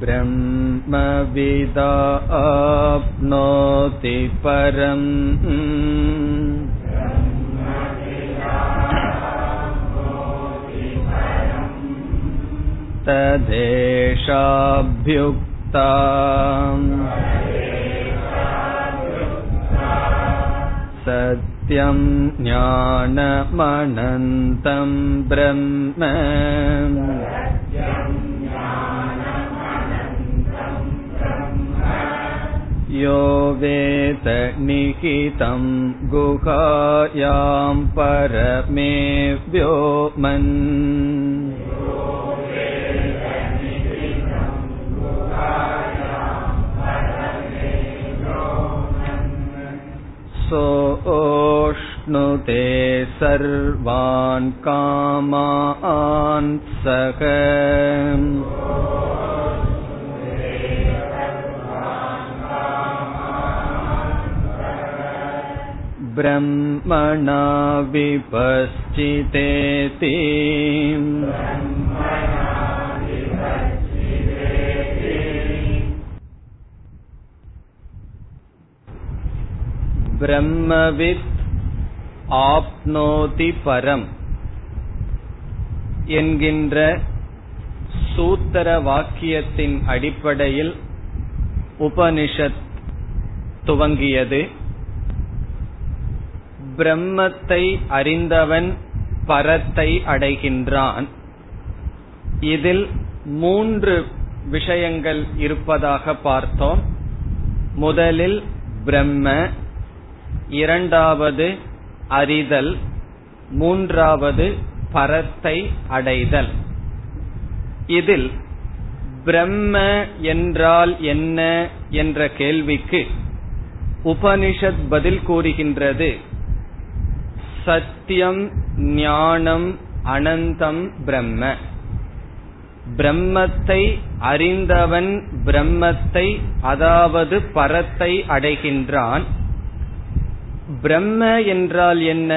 பிரம்மவிதா ஆப்னோதி பரம் ததேஷாப்யுக்தா சத்யம் ஞானமனந்தம் பிரம்ம யோ வேத நிகிதம் குஹாயாம் பரமே வ்யோமன் சோஷ்ணுதே சர்வான் காமான் சகம் பிரம்மணா விபஸ்சிதேதி பிரம்மவித் ஆப்னோதி பரம் என்கின்ற சூத்திர வாக்கியத்தின் அடிப்படையில் உபனிஷத் துவங்கியது. பிரம்மத்தை அறிந்தவன் பரத்தை அடைகின்றான். இதில் 3 விஷயங்கள் இருப்பதாக பார்த்தோம். முதலில் பிரம்ம, இரண்டாவது அறிதல், மூன்றாவது பரத்தை அடைதல். இதில் பிரம்ம என்றால் என்ன என்ற கேள்விக்கு உபனிஷத் பதில் கூறுகின்றது. சத்தியம் ஞானம் அனந்தம் பிரம்ம. பிரம்மத்தை அறிந்தவன் பிரம்மத்தை அதாவது பரத்தை அடைகின்றான். பிரம்ம என்றால் என்ன,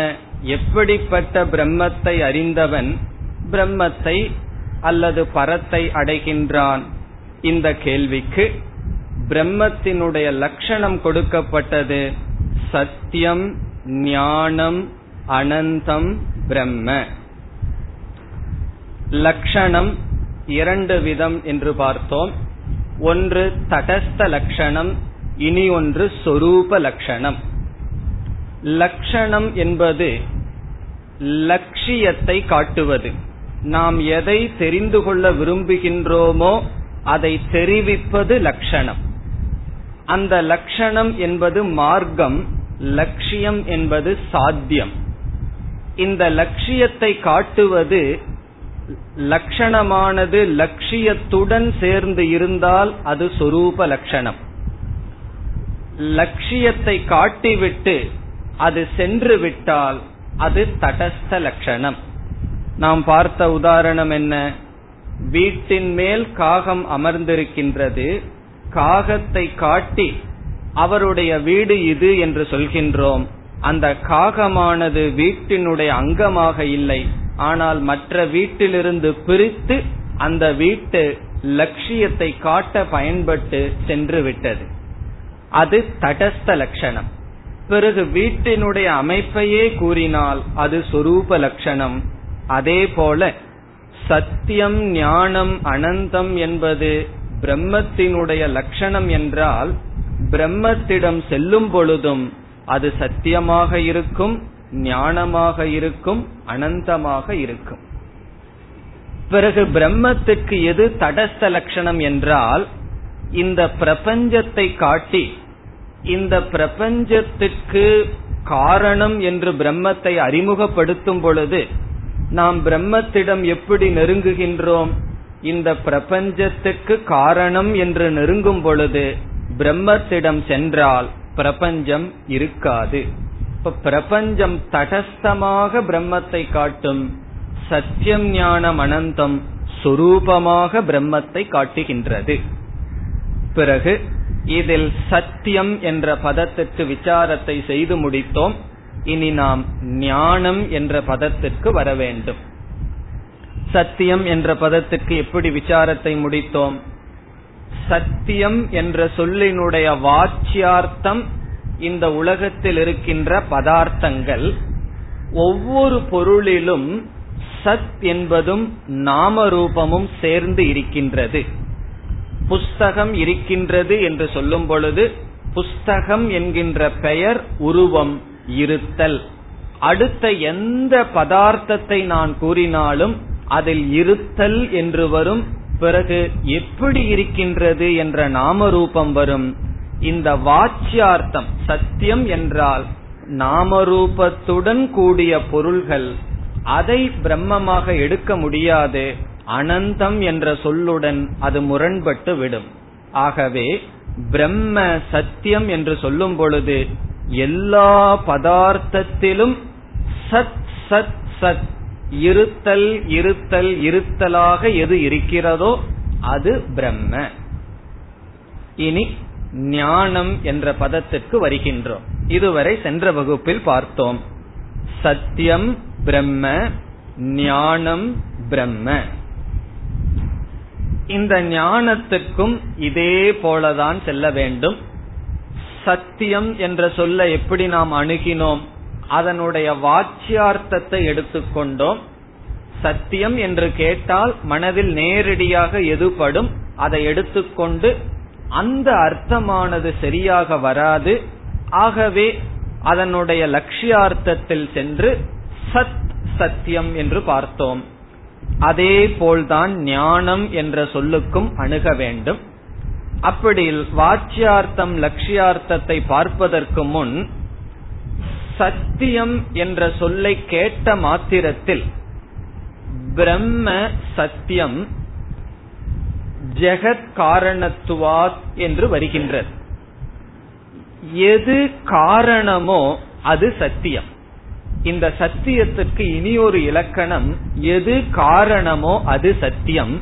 எப்படிப்பட்ட பிரம்மத்தை அறிந்தவன் பிரம்மத்தை அல்லது பரத்தை அடைகின்றான்? இந்த கேள்விக்கு பிரம்மத்தினுடைய லட்சணம் கொடுக்கப்பட்டது. சத்தியம் ஞானம் அனந்தம் பிரம்ம. லட்சணம் 2 விதம் என்று பார்த்தோம். ஒன்று தடஸ்த லட்சணம், இனி ஒன்று சொரூப லட்சணம். லட்சணம் என்பது லட்சியத்தை காட்டுவது. நாம் எதை தெரிந்து கொள்ள விரும்புகின்றோமோ அதை தெரிவிப்பது லட்சணம். அந்த லட்சணம் என்பது மார்க்கம், லட்சியம் என்பது சாத்தியம். இந்த லட்சியத்தை காட்டுவது லட்சணமானது லட்சியத்துடன் சேர்ந்து இருந்தால் அது சொரூப லட்சணம். லட்சியத்தை காட்டிவிட்டு அது சென்று விட்டால் அது தடஸ்த லட்சணம். நாம் பார்த்த உதாரணம் என்ன, வீட்டின் மேல் காகம் அமர்ந்திருக்கின்றது. காகத்தை காட்டி அவருடைய வீடு இது என்று சொல்கின்றோம். அந்த காகமானது வீட்டினுடைய அங்கமாக இல்லை, ஆனால் மற்ற வீட்டிலிருந்து பிரித்து அந்த வீட்டு லட்சியத்தை காட்ட பயன்பட்டு சென்று விட்டது. அது தடஸ்த லட்சணம். பிறகு வீட்டினுடைய அமைப்பையே கூறினால் அது சொரூப லட்சணம். அதே போல சத்தியம் ஞானம் அனந்தம் என்பது பிரம்மத்தினுடைய லட்சணம் என்றால் பிரம்மத்திடம் செல்லும் பொழுதும் அது சத்தியமாக இருக்கும், ஞானமாக இருக்கும், அனந்தமாக இருக்கும். பிறகு பிரம்மத்துக்கு எது தடஸ்த லட்சணம் என்றால் இந்த பிரபஞ்சத்தை காட்டி இந்த பிரபஞ்சத்துக்கு காரணம் என்று பிரம்மத்தை அறிமுகப்படுத்தும் பொழுது நாம் பிரம்மத்திடம் எப்படி நெருங்குகின்றோம்? இந்த பிரபஞ்சத்துக்கு காரணம் என்று நெருங்கும் பொழுது பிரம்மத்திடம் சென்றால் பிரபஞ்சம் இருக்காது. இப்ப பிரபஞ்சம் தடஸ்தமாக பிரம்மத்தை காட்டும். சத்தியம் ஞானம் அனந்தம் சொரூபமாக பிரம்மத்தை காட்டுகின்றது. பிறகு இதில் சத்தியம் என்ற பதத்திற்கு விசாரத்தை செய்து முடித்தோம். இனி நாம் ஞானம் என்ற பதத்திற்கு வர வேண்டும். சத்தியம் என்ற பதத்திற்கு எப்படி விசாரத்தை முடித்தோம்? சத்தியம் என்ற சொல்லினுடைய வாச்சியார்த்தம் இந்த உலகத்தில் இருக்கின்ற பதார்த்தங்கள் ஒவ்வொரு பொருளிலும் சத் என்பதும் நாமரூபமும் சேர்ந்து இருக்கின்றது. புஸ்தகம் இருக்கின்றது என்று சொல்லும் பொழுது புஸ்தகம் என்கின்ற பெயர் உருவம் இருத்தல். அடுத்த எந்த பதார்த்தத்தை நான் கூறினாலும் அதில் இருத்தல் என்று வரும். பிறகு எப்படி இருக்கின்றது என்ற நாமரூபம் வரும். இந்த வாச்சியார்த்தம் சத்தியம் என்றால் நாமரூபத்துடன் கூடிய பொருள்கள், அதை பிரம்மமாக எடுக்க முடியாது. அனந்தம் என்ற சொல்லுடன் அது முரண்பட்டு விடும். ஆகவே பிரம்ம சத்தியம் என்று சொல்லும் பொழுது எல்லா பதார்த்தத்திலும் சத் சத் சத் இருத்தல் இருத்தல் இருத்தலாக எது இருக்கிறதோ அது பிரம்ம. இனி ஞானம் என்ற பதத்திற்கு வருகின்றோம். இதுவரை சென்ற வகுப்பில் பார்த்தோம். சத்தியம் பிரம்ம, ஞானம் பிரம்ம. இந்த ஞானத்துக்கும் இதே போலதான் செல்ல வேண்டும். சத்தியம் என்ற சொல்ல எப்படி நாம் அணுகினோம், அதனுடைய வாச்சியார்த்தத்தை எடுத்துக்கொண்டோம். சத்தியம் என்று கேட்டால் மனதில் நேரடியாக எதுபடும், அதை எடுத்துக்கொண்டு அந்த அர்த்தமானது சரியாக வராது. ஆகவே அதனுடைய லட்சியார்த்தத்தில் சென்று சத் சத்தியம் என்று பார்த்தோம். அதே போல்தான் ஞானம் என்ற சொல்லுக்கும் அணுக வேண்டும். அப்படி வாச்சியார்த்தம் லட்சியார்த்தத்தை பார்ப்பதற்கு முன் சத்தியம் என்ற சொல்லை கேட்ட மாத்திரத்தில் பிரம்ம சத்தியம் ஜெகத் காரணத்துவாத் என்று வருகின்றது. எது காரணமோ அது சத்தியம். இந்த சத்தியத்துக்கு இனி ஒரு இலக்கணம், எது காரணமோ அது சத்தியம்,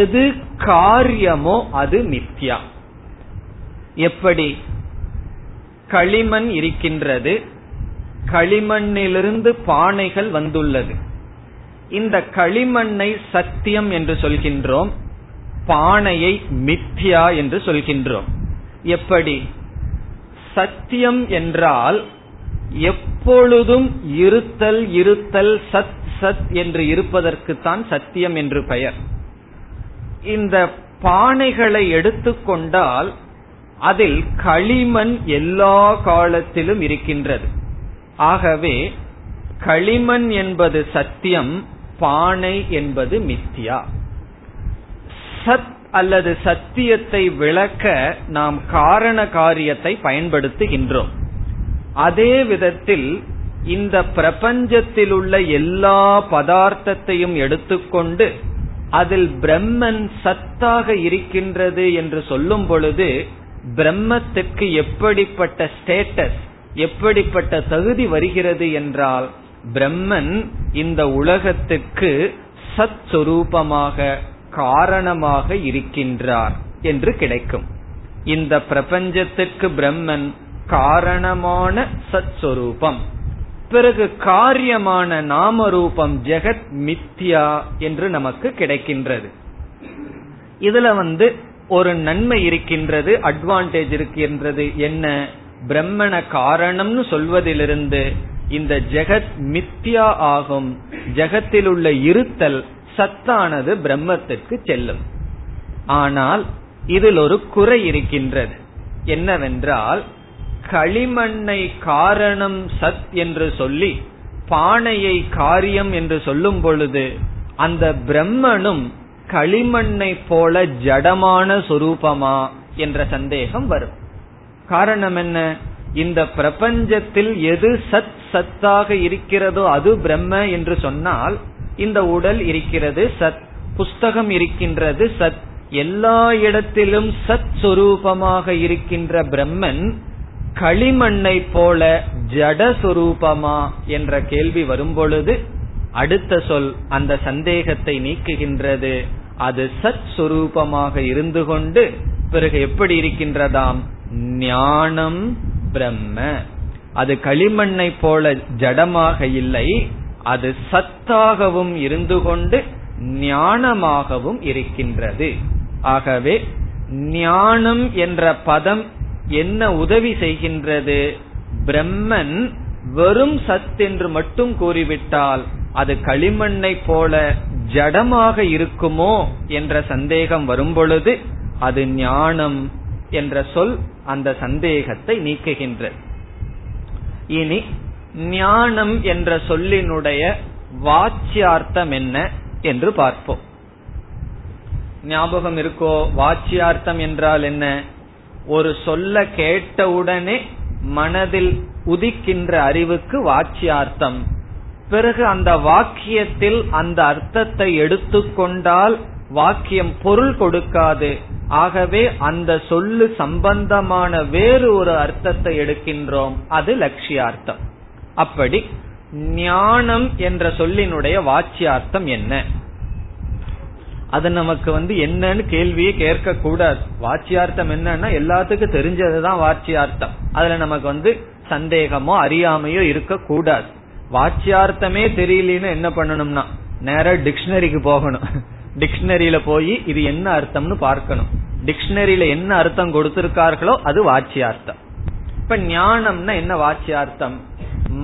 எது காரியமோ அது மித்யா. எப்படி களிமண் இருக்கின்றது, களிமண்ணிலிருந்து பானைகள் வந்துள்ளது. இந்த களிமண்ணை சத்தியம் என்று சொல்கின்றோம், பானையை மித்யா என்று சொல்கின்றோம். எப்படி? சத்தியம் என்றால் எப்பொழுதும் இருத்தல் இருத்தல் சத் சத் என்று இருப்பதற்குத்தான் சத்தியம் என்று பெயர். இந்த பானைகளை எடுத்துக்கொண்டால் அதில் களிமண் எல்லா காலத்திலும் இருக்கின்றது. ஆகவே களிமண் என்பது சத்தியம், பானை என்பது மித்யா. சத் அல்லது சத்தியத்தை விளக்க நாம் காரண காரியத்தை பயன்படுத்துகின்றோம். அதே விதத்தில் இந்த பிரபஞ்சத்தில் உள்ள எல்லா பதார்த்தத்தையும் எடுத்துக்கொண்டு அதில் பிரம்மன் சத்தாக இருக்கின்றது என்று சொல்லும் பொழுது பிரம்மத்திற்கு எப்படிப்பட்ட ஸ்டேட்டஸ், எப்படிப்பட்ட தகுதி வருகிறது என்றால் பிரம்மன் இந்த உலகத்திற்கு சத் சுரூபமாக காரணமாக இருக்கின்றார் என்று கிடைக்கும். இந்த பிரபஞ்சத்திற்கு பிரம்மன் காரணமான சத் சுரூபம். பிறகு காரியமான நாமரூபம் ஜெகத் மித்யா என்று நமக்கு கிடைக்கின்றது. இதுல ஒரு நன்மை இருக்கின்றது, அட்வான்டேஜ் இருக்கின்றது. என்ன? பிரம்மண காரணம்னு சொல்வதிலிருந்து இந்த ஜெகத் மித்யா ஆகும். ஜெகத்தில் உள்ள இருத்தல் சத்தானது பிரம்மத்திற்கு செல்லும். ஆனால் இதில் ஒரு குறை இருக்கின்றது. என்னவென்றால் களிமண்ணை காரணம் சத் என்று சொல்லி பானையை காரியம் என்று சொல்லும் பொழுது அந்த பிரம்மனும் களிமண்ணை போல ஜடமான சொரூபமா என்ற சந்தேகம் வரும். காரணம் என்ன? இந்த பிரபஞ்சத்தில் எது சத் சத்தாக இருக்கிறதோ அது பிரம்ம என்று சொன்னால், இந்த உடல் இருக்கிறது சத், புஸ்தகம் இருக்கின்றது சத், எல்லா இடத்திலும் சத் சொரூபமாக இருக்கின்ற பிரம்மன் களிமண்ணை போல ஜடஸ்வரூபமா என்ற கேள்வி வரும்பொழுது அடுத்த சொல் அந்த சந்தேகத்தை நீக்குகின்றது. அது சத் சுரூபமாக இருந்து கொண்டு பிறகு எப்படி இருக்கின்றதாம்? ஞானம் பிரம்ம. அது களிமண்ணை போல ஜடமாக இல்லை, அது சத்தாகவும் இருந்து கொண்டு ஞானமாகவும் இருக்கின்றது. ஆகவே ஞானம் என்ற பதம் என்ன உதவி செய்கின்றது? பிரம்மன் வெறும் சத் என்று மட்டும் கூறிவிட்டால் அது களிமண்ணை போல ஜடமாக இருக்குமோ என்ற சந்தேகம் வரும் பொழுது அது ஞானம் என்ற சொல் அந்த சந்தேகத்தை நீக்குகின்றது. இனி ஞானம் என்ற சொல்லினுடைய வாச்சியார்த்தம் என்ன என்று பார்ப்போம். ஞாபகம் இருக்கோ? வாச்சியார்த்தம் என்றால் என்ன? ஒரு சொல்ல கேட்டவுடனே மனதில் உதிக்கின்ற அறிவுக்கு வாச்சியார்த்தம். பிறகு அந்த வாக்கியத்தில் அந்த அர்த்தத்தை எடுத்துக்கொண்டால் வாக்கியம் பொருள் கொடுக்காது. ஆகவே அந்த சொல்லு சம்பந்தமான வேறு ஒரு அர்த்தத்தை எடுக்கின்றோம், அது லட்சியார்த்தம். அப்படி ஞானம் என்ற சொல்லினுடைய வாச்சியார்த்தம் என்ன? அது நமக்கு என்னன்னு கேள்வியை கேட்க கூடாது. வாச்சியார்த்தம் என்னன்னா எல்லாத்துக்கும் தெரிஞ்சதுதான் வாச்சியார்த்தம். அதுல நமக்கு சந்தேகமோ அறியாமையோ இருக்க கூடாது. வாச்சியார்த்தமே தெரியலன்னு என்ன பண்ணணும்னா நேரா டிக்ஷனரிக்கு போகணும். டிக்ஷனரியில போய் இது என்ன அர்த்தம்னு பார்க்கணும். டிக்ஷனரியில என்ன அர்த்தம் கொடுத்திருக்கார்களோ அது வாச்சியார்த்தம். இப்ப ஞானம்னா என்ன வாச்சியார்த்தம்?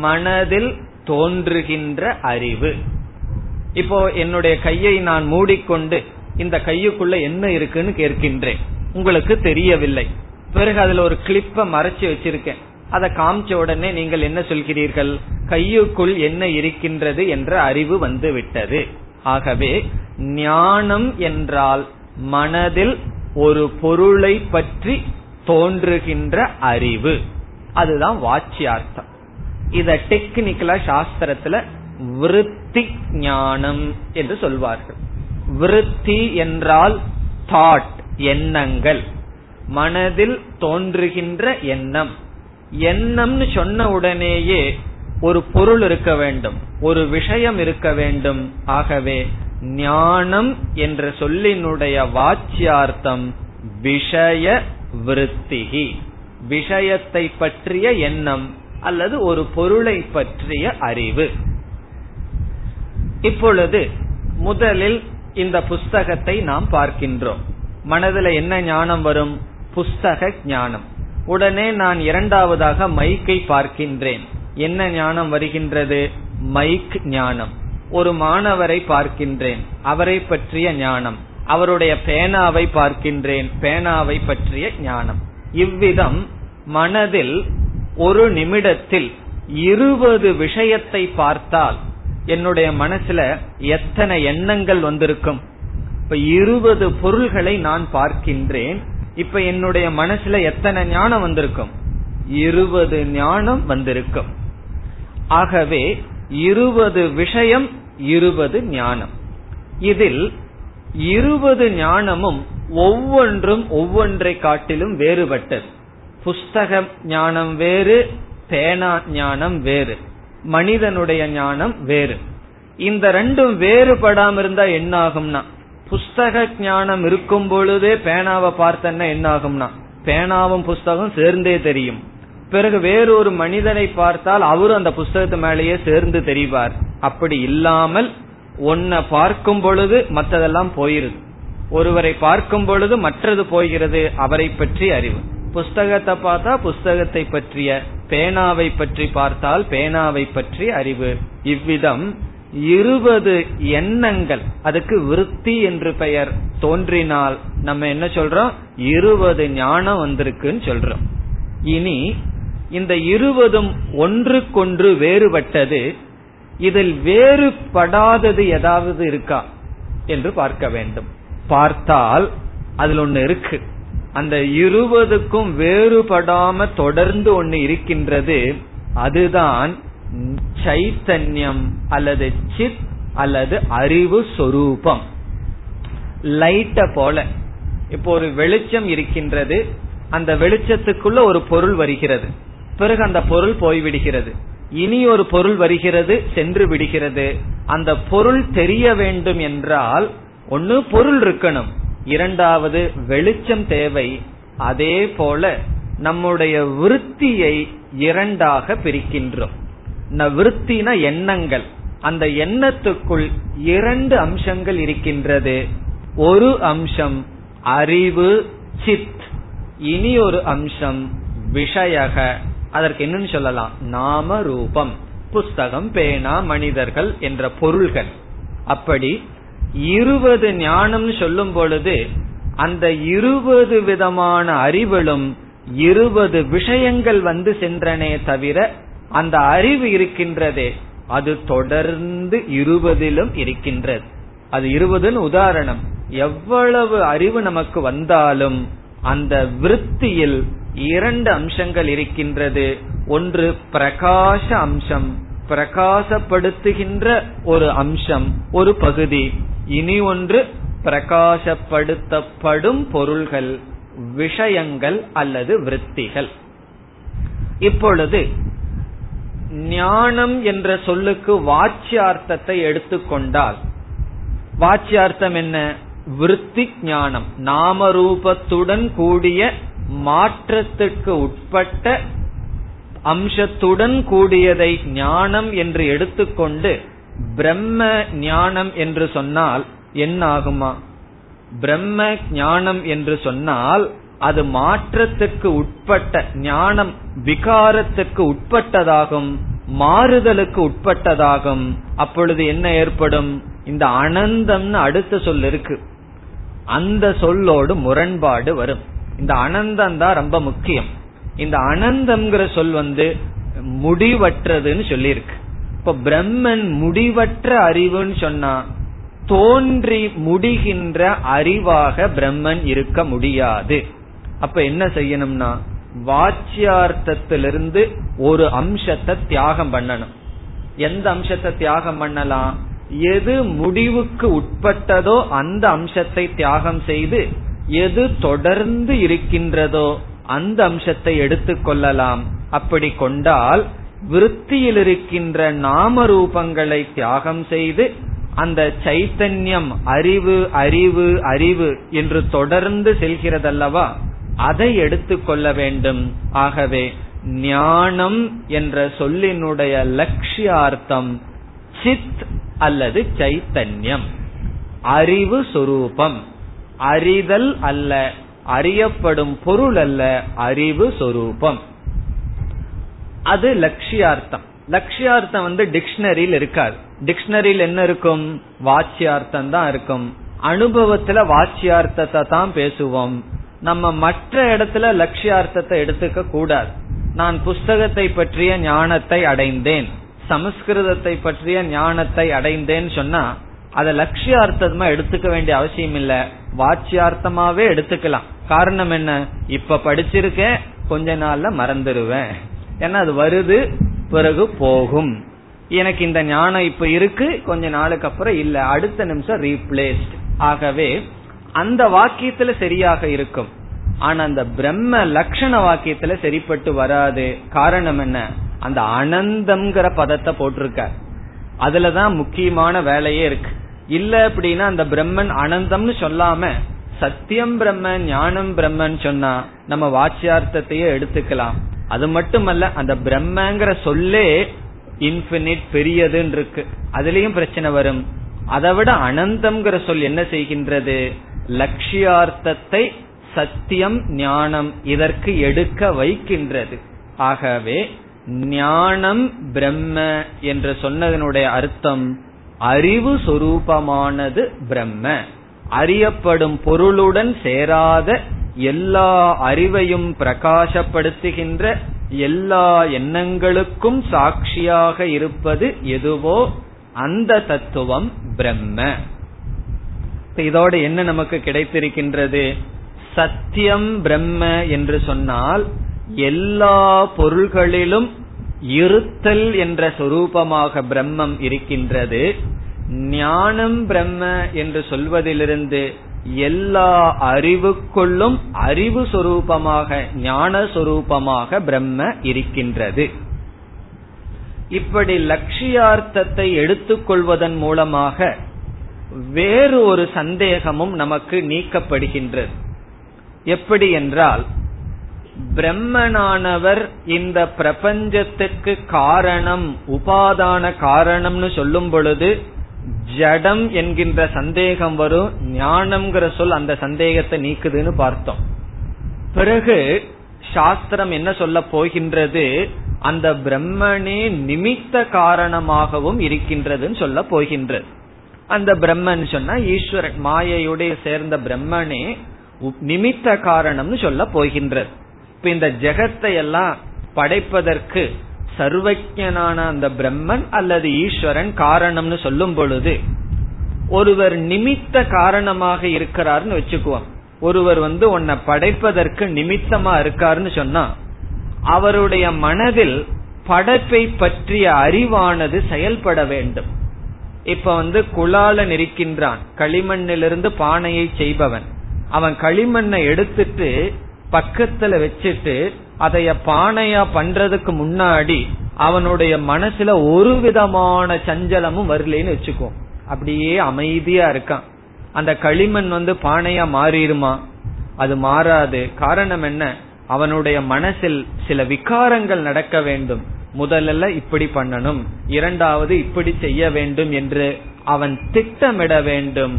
மனதில் தோன்றுகின்ற அறிவு. இப்போ என்னுடைய கையை நான் மூடிக்கொண்டு இந்த கையுக்குள்ள என்ன இருக்குன்னு கேட்கின்றேன், உங்களுக்கு தெரியவில்லை. பிறகு அதுல ஒரு கிளிப்ப மறைச்சு வச்சிருக்கேன், அதை காமிச்ச உடனே நீங்கள் என்ன சொல்கிறீர்கள்? கையுக்குள் என்ன இருக்கின்றது என்ற அறிவு வந்து விட்டது. ஆகவே ஞானம் என்றால் மனதில் ஒரு பொருளை பற்றி தோன்றுகின்ற அறிவு, அதுதான் வாச்சியார்த்தம். இத டெக்னிக்கலா சாஸ்திரத்துல விருத்தி ஞானம் என்று சொல்வார்கள். விருத்தி என்றால் தாட், எண்ணங்கள், மனதில் தோன்றுகின்ற எண்ணம். எண்ணம்னு சொன்ன உடனேயே ஒரு பொருள் இருக்க வேண்டும், ஒரு விஷயம் இருக்க வேண்டும். ஆகவே ஞானம் என்ற சொல்லினுடைய வாச்சியார்த்தம் விஷய விருத்திகி, விஷயத்தை பற்றிய எண்ணம் அல்லது ஒரு பொருளை பற்றிய அறிவு. இப்பொழுது முதலில் இந்த புஸ்தகத்தை நாம் பார்க்கின்றோம். மனதில் என்ன ஞானம் வரும்? புஸ்தக ஞானம். உடனே நான் இரண்டாவதாக மைக்கை பார்க்கின்றேன், என்ன ஞானம் வருகின்றது? மைக் ஞானம். ஒரு மாணவரை பார்க்கின்றேன், அவரை பற்றிய ஞானம். அவருடைய பேனாவை பார்க்கின்றேன், பேனாவை பற்றிய ஞானம். இவ்விதம் மனதில் ஒரு நிமிடத்தில் 20 விஷயத்தை பார்த்தால் என்னுடைய மனசுல எத்தனை எண்ணங்கள் வந்திருக்கும்? இப்ப 20 பொருள்களை நான் பார்க்கின்றேன். இப்ப என்னுடைய மனசுல எத்தனை ஞானம் வந்திருக்கும்? 20 ஞானம் வந்திருக்கும். ஆகவே 20 விஷயம், 20 ஞானம். இதில் 20 ஞானமும் ஒவ்வொன்றும் ஒவ்வொன்றை காட்டிலும் வேறுபட்டது. புஸ்தக ஞானம் வேறு, பேனா ஞானம் வேறு, மனிதனுடைய ஞானம் வேறு. இந்த ரெண்டும் வேறுபடாம இருந்தா என்ன ஆகும்னா, புஸ்தக ஞானம் இருக்கும் பொழுதே பேனாவை பார்த்தன்னா என்ன ஆகும்னா பேனாவும் புஸ்தகம் சேர்ந்தே தெரியும். பிறகு வேறொரு மனிதனை பார்த்தால் அவரும் அந்த புஸ்தகத்து மேலேயே சேர்ந்து தெரிவார். அப்படி இல்லாமல் ஒன்ன பார்க்கும் பொழுது மற்றதெல்லாம் போயிருது, ஒருவரை பார்க்கும் பொழுது மற்றது போகிறது. அவரை பற்றி அறிவு புஸ்தகத்தை பார்த்தா புஸ்தகத்தை பற்றிய, பேனாவை பற்றி பார்த்தால் பேனாவை பற்றி அறிவு. இவ்விதம் 20 எண்ணங்கள், அதுக்கு விருத்தி என்று பெயர், தோன்றினால் நம்ம என்ன சொல்றோம்? 20 ஞானம் வந்திருக்குன்னு சொல்றோம். இனி இந்த 20 ஒன்றுக்கொன்று வேறுபட்டது. இதில் வேறுபடாதது ஏதாவது இருக்கா என்று பார்க்க வேண்டும். பார்த்தால் அதில் ஒன்னு இருக்கு. அந்த 20க்கும் வேறுபடாம தொடர்ந்து ஒன்னு இருக்கின்றது, அதுதான் சைத்தன்யம் அல்லது சித் அல்லது அறிவு சொரூபம். லைட்ட போல இப்போ ஒரு வெளிச்சம் இருக்கின்றது, அந்த வெளிச்சத்துக்குள்ள ஒரு பொருள் வருகிறது, பிறகு அந்த பொருள் போய்விடுகிறது, இனி ஒரு பொருள் வருகிறது, சென்று விடுகிறது. அந்த பொருள் தெரிய வேண்டும் என்றால் ஒன்னு பொருள் இருக்கணும், இரண்டாவது வெளிச்சம் தேவை. அதே போல நம்முடைய விருத்தியை இரண்டாக பிரிக்கின்றோம். விருத்தினா எண்ணங்கள், அந்த எண்ணத்துக்குள் 2 அம்சங்கள் இருக்கின்றது. ஒரு அம்சம் அறிவு சித். இனி ஒரு அம்சம் விஷயக, அதற்கு என்னன்னு சொல்லலாம் நாம ரூபம், புஸ்தகம், பேனா, மனிதர்கள் என்ற பொருள்கள். அப்படி 20 ஞானம் சொல்லும் பொழுது அந்த 20 விதமான அறிவிலும் 20 விஷயங்கள் வந்து சென்றனே தவிர அந்த அறிவு இருக்கின்றதே அது தொடர்ந்து 20லும் இருக்கின்றது. அது 20ன்னு உதாரணம். எவ்வளவு அறிவு நமக்கு வந்தாலும் அந்த விருத்தியில் 2 அம்சங்கள் இருக்கின்றது. ஒன்று பிரகாச அம்சம், பிரகாசப்படுத்துகின்ற ஒரு அம்சம், ஒரு பகுதி. இனி ஒன்று பிரகாசப்படுத்தப்படும் பொருள்கள், விஷயங்கள் அல்லது விருத்திகள். இப்பொழுது ஞானம் என்ற சொல்லுக்கு வாச்சியார்த்தத்தை எடுத்துக்கொண்டால், வாச்சியார்த்தம் என்ன? விருத்தி ஞானம், நாமரூபத்துடன் கூடிய மாற்றத்துக்கு உட்பட்ட அம்சத்துடன் கூடியதை ஞானம் என்று எடுத்துக்கொண்டு பிரம்ம ஞானம் என்று சொன்னால் என்ன ஆகுமா? பிரம்ம ஞானம் என்று சொன்னால் அது மாற்றத்துக்கு உட்பட்ட ஞானம், விகாரத்துக்கு உட்பட்டதாகும், மாறுதலுக்கு உட்பட்டதாகும். அப்பொழுது என்ன ஏற்படும்? இந்த அனந்தம்னு அடுத்த சொல் இருக்கு, அந்த சொல்லோடு முரண்பாடு வரும். இந்த அனந்தம் தான் ரொம்ப முக்கியம். இந்த அனந்தம்ங்கிற சொல் வந்து முடிவற்றதுன்னு சொல்லியிருக்கு. இப்ப பிரம்மன் முடிவற்ற அறிவுன்னு சொன்னா தோன்றி முடிகின்ற அறிவாக பிரம்மன் இருக்க முடியாது. அப்ப என்ன செய்யணும்னா வாச்சியார்த்தத்திலிருந்து ஒரு அம்சத்தை தியாகம் பண்ணணும். எந்த அம்சத்தை தியாகம் பண்ணலாம்? எது முடிவுக்கு உட்பட்டதோ அந்த அம்சத்தை தியாகம் செய்து எது தொடர்ந்து இருக்கின்றதோ அந்த அம்சத்தை எடுத்துக்கொள்ளலாம். அப்படி கொண்டால் விருத்தியில் இருக்கின்ற நாம ரூபங்களை தியாகம் செய்து அந்த சைத்தன்யம் அறிவு அறிவு அறிவு என்று தொடர்ந்து செல்கிறதல்லவா, அதை எடுத்துக்கொள்ள வேண்டும். ஆகவே ஞானம் என்ற சொல்லினுடைய லட்சியார்த்தம் சித் அல்லது சைத்தன்யம், அறிவு சொரூபம், அறிதல் அல்ல, அறியப்படும் பொருள் அல்ல, அறிவு சொரூபம். அது லட்சியார்த்தம். லட்சியார்த்தம் வந்து டிக்ஷனரியில் இருக்காது. டிக்ஷனரியில் என்ன இருக்கும்? வாச்சியார்த்தம் தான் இருக்கும். அனுபவத்துல வாச்சியார்த்தத்தை தான் பேசுவோம். நம்ம மற்ற இடத்துல லட்சியார்த்தத்தை எடுத்துக்க கூடாது. நான் புஸ்தகத்தை பற்றிய ஞானத்தை அடைந்தேன், சமஸ்கிருதத்தை பற்றிய ஞானத்தை அடைந்தேன்னு சொன்னா அதை லட்சியார்த்தமா எடுத்துக்க வேண்டிய அவசியம் இல்ல, வாச்சியார்த்தமாவே எடுத்துக்கலாம். காரணம் என்ன? இப்ப படிச்சிருக்கேன், கொஞ்ச நாள்ல மறந்துடுவேன், ஏன்னா அது வருது பிறகு போகும். எனக்கு இந்த ஞானம் இப்ப இருக்கு, கொஞ்ச நாளுக்கு அப்புறம் இல்ல, அடுத்த நிமிஷம் ரீப்ளேஸ்ட். ஆகவே அந்த வாக்கியத்துல சரியாக இருக்கும், ஆனா அந்த பிரம்ம லட்சண வாக்கியத்துல சரிப்பட்டு வராது. காரணம் என்ன? அந்த அனந்தம்ங்கிற பதத்தை போட்டிருக்க, அதுலதான் முக்கியமான வேலையே இருக்கு. இல்ல அப்படின்னா அந்த பிரம்மன் அனந்தம்னு சொல்லாம சத்தியம் பிரம்மன், ஞானம் பிரம்மன் சொன்னா நம்ம வாச்சியார்த்தத்தையே எடுத்துக்கலாம். அது மட்டுமல்ல, அந்த பிரம்மங்கிற சொல்லே இன்பினிட், பெரியதுன்னு இருக்கு, அதுலயும் பிரச்சனை வரும். அதை விட அனந்தம்ங்கிற சொல் என்ன செய்கின்றது? லட்சியார்த்தத்தை சத்தியம் ஞானம் இதற்கு எடுக்க வைக்கின்றது. ஆகவே ஞானம் பிரம்ம என்று சொன்னதனுடைய அர்த்தம் அறிவு சொரூபமானது பிரம்ம, அறியப்படும் பொருளுடன் சேராத, எல்லா அறிவையும் பிரகாசப்படுத்துகின்ற, எல்லா எண்ணங்களுக்கும் சாட்சியாக இருப்பது எதுவோ அந்த தத்துவம் பிரம்ம. இதோட என்ன நமக்கு கிடைத்திருக்கின்றது? சத்தியம் பிரம்ம என்று சொன்னால் எல்லா பொருள்களிலும் இருத்தல் என்ற சொரூபமாக பிரம்மம் இருக்கின்றது. ஞானம் பிரம்ம என்று சொல்வதிலிருந்து எல்லா அறிவுக்குள்ளும் அறிவு சொரூபமாக, ஞான சொரூபமாக பிரம்ம இருக்கின்றது. இப்படி லட்சியார்த்தத்தை எடுத்துக்கொள்வதன் மூலமாக வேறு ஒரு சந்தேகமும் நமக்கு நீக்கப்படுகின்றது. எப்படி என்றால், பிரம்மனானவர் இந்த பிரபஞ்சத்துக்கு காரணம், உபாதான காரணம்னு சொல்லும் பொழுது ஜடம் என்கின்ற சந்தேகம் வரும். ஞானம்ங்கிற சொல் அந்த சந்தேகத்தை நீக்குதுன்னு பார்த்தோம். பிறகு சாஸ்திரம் என்ன சொல்ல போகின்றது, அந்த பிரம்மனே நிமித்த காரணமாகவும் இருக்கின்றதுன்னு சொல்ல போகின்றது. அந்த பிரம்மன் சொன்னா ஈஸ்வரன், மாயையுடைய சேர்ந்த பிரம்மனே நிமித்த காரணம்னு சொல்ல போகின்றது. இப்ப இந்த ஜெகத்தை எல்லாம் படைப்பதற்கு சர்வஜனான அந்த பிரம்மன் அல்லது ஈஸ்வரன் காரணம்னு சொல்லும் பொழுது, ஒருவர் நிமித்த காரணமாக இருக்கிறார்னு வச்சுக்குவோம். ஒருவர் உன்னை படைப்பதற்கு நிமித்தமா இருக்காருன்னு சொன்னா, அவருடைய மனதில் படைப்பை பற்றிய அறிவானது செயல்பட வேண்டும். இப்ப குழால நிற்கின்றான், களிமண்ணிலிருந்து பானையை செய்பவன். அவன் களிமண்ணை எடுத்துட்டு பக்கத்துல வச்சுட்டு அதைய பானையா பண்றதுக்கு முன்னாடி அவனுடைய மனசுல ஒரு விதமான சஞ்சலமும் வரலன்னு வச்சுக்கோ. அப்படியே அமைதியா இருக்கான். அந்த களிமண் பானையா மாறிடுமா? அது மாறாது. காரணம் என்ன? அவனுடைய மனசில் சில விகாரங்கள் நடக்க வேண்டும். முதல்ல இப்படி பண்ணணும், இரண்டாவது இப்படி செய்ய வேண்டும் என்று அவன் திட்டமிட வேண்டும்.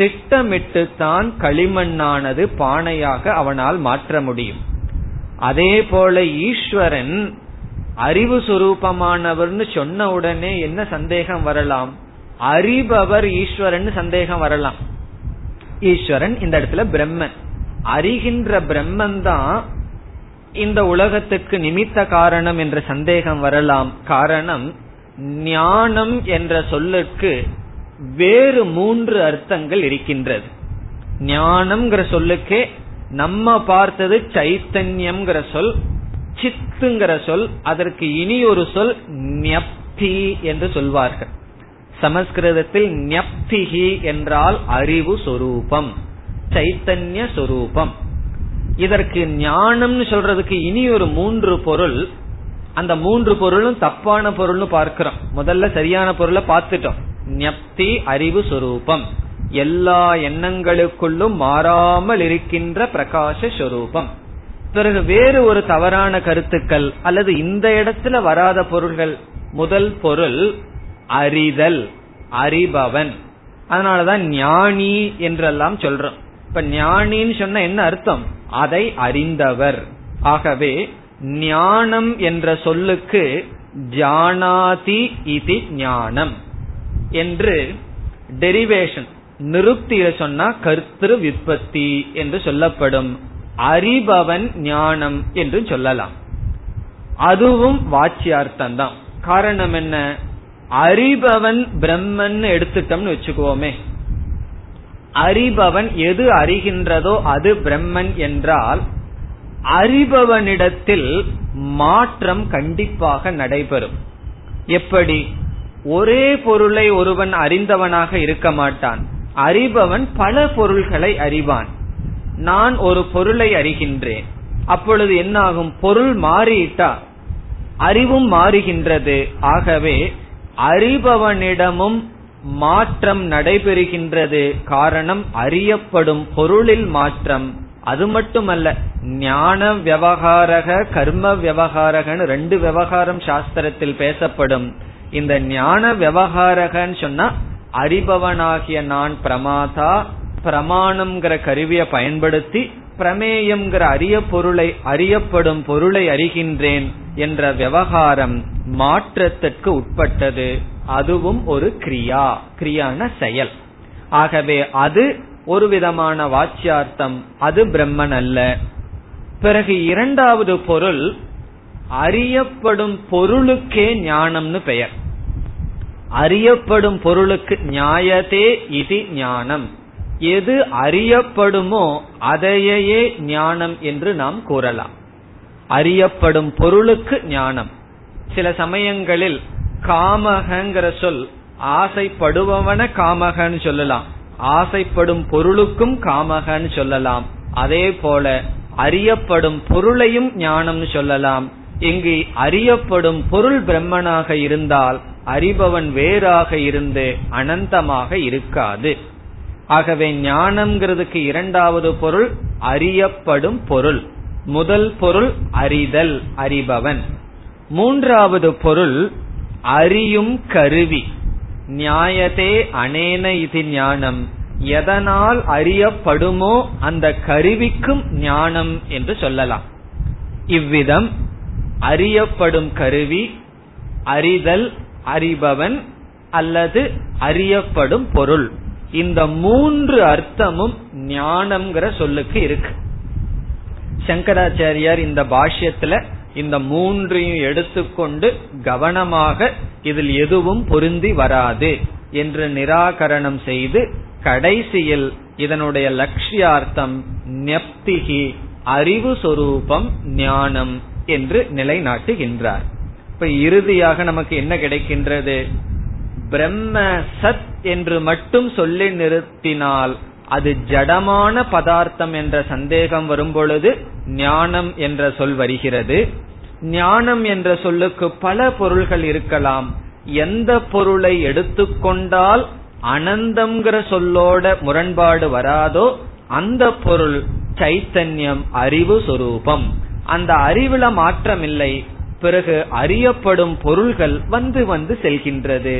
திட்டமிட்டு தான் களிமண்ணானது பானையாக அவனால் மாற்ற முடியும். அதே போல ஈஸ்வரன் அறிவு சுரூபமானவர்னு சொன்ன உடனே என்ன சந்தேகம் வரலாம்? அறிபவர் ஈஸ்வரன் சந்தேகம் வரலாம். ஈஸ்வரன் இந்த இடத்துல பிரம்மன், அறிகின்ற பிரம்மன் தான் இந்த உலகத்துக்கு நிமித்த காரணம் என்ற சந்தேகம் வரலாம். காரணம், ஞானம் என்ற சொல்லுக்கு வேறு மூன்று அர்த்தங்கள் இருக்கின்றது. ஞானம்ங்கிற சொல்லுக்கே நம்ம பார்த்தது சைத்தன்யம்ங்கிற சொல், சித்துங்கிற சொல், அதற்கு இனி ஒரு சொல் ஞப்தி என்று சொல்வார்கள். சமஸ்கிருதத்தில் ஞப்திஹி என்றால் அறிவு சொரூபம், சைத்தன்ய சொரூபம். இதற்கு ஞானம்னு சொல்றதுக்கு இனி ஒரு மூன்று பொருள். அந்த மூன்று பொருளும் தப்பான பொருள்னு பார்க்கிறோம். முதல்ல சரியான பொருளை பார்த்துட்டோம். ஞப்தி அறிவு சொரூபம், எல்லா எண்ணங்களுக்குள்ளும் மாறாமல் இருக்கின்ற பிரகாச சொரூபம். பிறகு வேறு ஒரு தவறான கருத்துக்கள் அல்லது இந்த இடத்துல வராத பொருள்கள். முதல் பொருள் அறிதல், அறிபவன். அதனாலதான் ஞானி என்றெல்லாம் சொல்றோம். இப்ப ஞானின்னு சொன்ன என்ன அர்த்தம்? அதை அறிந்தவர். ஆகவே ஞானம் என்ற சொல்லுக்கு ஜானாதி இதி ஞானம் என்று டெரிவேஷன், நிருப்தியில சொன்னா கர்த்திரு விற்பத்தி என்று சொல்லப்படும். அறிபவன் ஞானம் என்று சொல்லலாம். அதுவும் வாச்சியார்த்தம் தான். காரணம் என்ன? அறிபவன் பிரம்மன் எடுத்துட்டோம்னு வச்சுக்குவோமே, அறிபவன் எது அறிகின்றதோ அது பிரம்மன் என்றால் அறிபவனிடத்தில் மாற்றம் கண்டிப்பாக நடைபெறும். எப்படி? ஒரே பொருளை ஒருவன் அறிந்தவனாக இருக்க மாட்டான். அறிபவன் பல பொருள்களை அறிவான். நான் ஒரு பொருளை அறிகின்றேன், அப்பொழுது என்னாகும்? பொருள் மாறிட்டா அறிவும் மாறுகின்றது. ஆகவே அறிபவனிடமும் மாற்றம் நடைபெறுகின்றது. காரணம், அறியப்படும் பொருளில் மாற்றம். அது மட்டுமல்ல, ஞான விவகாரக கர்ம விவகாரகன்னு ரெண்டு விவகாரம் சாஸ்திரத்தில் பேசப்படும். இந்த ஞான விவகாரகன்னு சொன்னா அறிபவனாகிய நான் பிரமாதா, பிரமாணம்ங்கிற கருவியை பயன்படுத்தி பிரமேயம்ங்கிற அறியப்படும் பொருளை அறிகின்றேன் என்ற விவகாரம் மாற்றத்திற்கு உட்பட்டது. அதுவும் ஒரு கிரியா, கிரியான செயல். ஆகவே அது ஒரு விதமான வாச்சியார்த்தம், அது பிரம்மன் அல்ல. பிறகு இரண்டாவது பொருள் அறியப்படும் பொருளுக்கே ஞானம்னு பெயர். அறியப்படும் பொருளுக்கு ஞாயதே இதி ஞானம், எது அறியப்படுமோ அதையே ஞானம் என்று நாம் கூறலாம். அறியப்படும் பொருளுக்கு ஞானம். சில சமயங்களில் காமகங்கிற சொல், ஆசைப்படுபவன காமகன்னு சொல்லலாம், ஆசைப்படும் பொருளுக்கும் காமகன்னு சொல்லலாம். அதே போல அறியப்படும் பொருளையும் ஞானம்னு சொல்லலாம். இங்கு அறியப்படும் பொருள் பிரம்மனாக இருந்தால் அறிபவன் வேறாக இருந்து அனந்தமாக இருக்காது. ஆகவே ஞானம்ங்கிறதுக்கு இரண்டாவது பொருள் அறியப்படும் பொருள். முதல் பொருள் அறிதல், அறிபவன். மூன்றாவது பொருள் அறியும் கருவி. நியாயத்தே அனேன இது ஞானம், எதனால் அறியப்படுமோ அந்த கருவிக்கும் ஞானம் என்று சொல்லலாம். இவ்விதம் அறியப்படும் கருவி, அறிதல், அறிபவன் அல்லது அறியப்படும் பொருள், இந்த மூன்று அர்த்தமும் ஞானம்ங்கிற சொல்லுக்கு இருக்கு. சங்கராச்சாரியார் இந்த பாஷ்யத்துல இந்த மூன்றையும் எடுத்துக்கொண்டு கவனமாக இதில் எதுவும் பொருந்தி வராது என்று நிராகரணம் செய்து கடைசியில் இதனுடைய லட்சியார்த்தம் ஞப்திகி அறிவு சொரூபம் ஞானம் என்று நிலைநாட்டுகின்றார். இப்ப இறுதியாக நமக்கு என்ன கிடைக்கின்றது? பிரம்ம சத் என்று மட்டும் சொல்லி நிறுத்தினால் அது ஜடமான பதார்த்தம் என்ற சந்தேகம் வரும் பொழுது ஞானம் என்ற சொல் வருகிறது. ஞானம் என்ற சொல்லுக்கு பல பொருள்கள் இருக்கலாம். எந்த பொருளை எடுத்துக்கொண்டால் அனந்தம்ங்கிற சொல்லோட முரண்பாடு வராதோ அந்த பொருள் சைத்தன்யம், அறிவு சொரூபம். அந்த அறிவுல மாற்றம் இல்லை. பிறகு அறியப்படும் பொருள்கள் வந்து வந்து செல்கின்றது.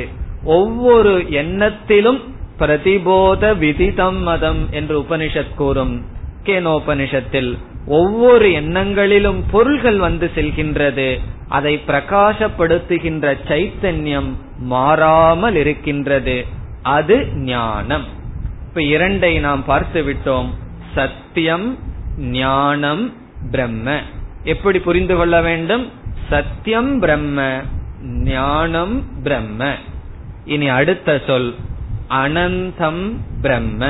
ஒவ்வொரு எண்ணத்திலும் பிரதிபோத விதிதம் மதம் என்று உபனிஷத் கூறும். கேனோபனிஷத்தில் ஒவ்வொரு எண்ணங்களிலும் பொருள்கள் வந்து செல்கின்றது. அதை பிரகாசப்படுத்துகின்ற சைத்தன்யம் மாறாமல் இருக்கின்றது. அது ஞானம். இப்ப இரண்டை நாம் பார்த்து விட்டோம். சத்தியம், ஞானம், பிரம்ம. எப்படி புரிந்து கொள்ள வேண்டும்? சத்தியம் பிரம்ம, ஞானம் பிரம்ம. இனி அடுத்த சொல் அனந்தம் பிரம்ம.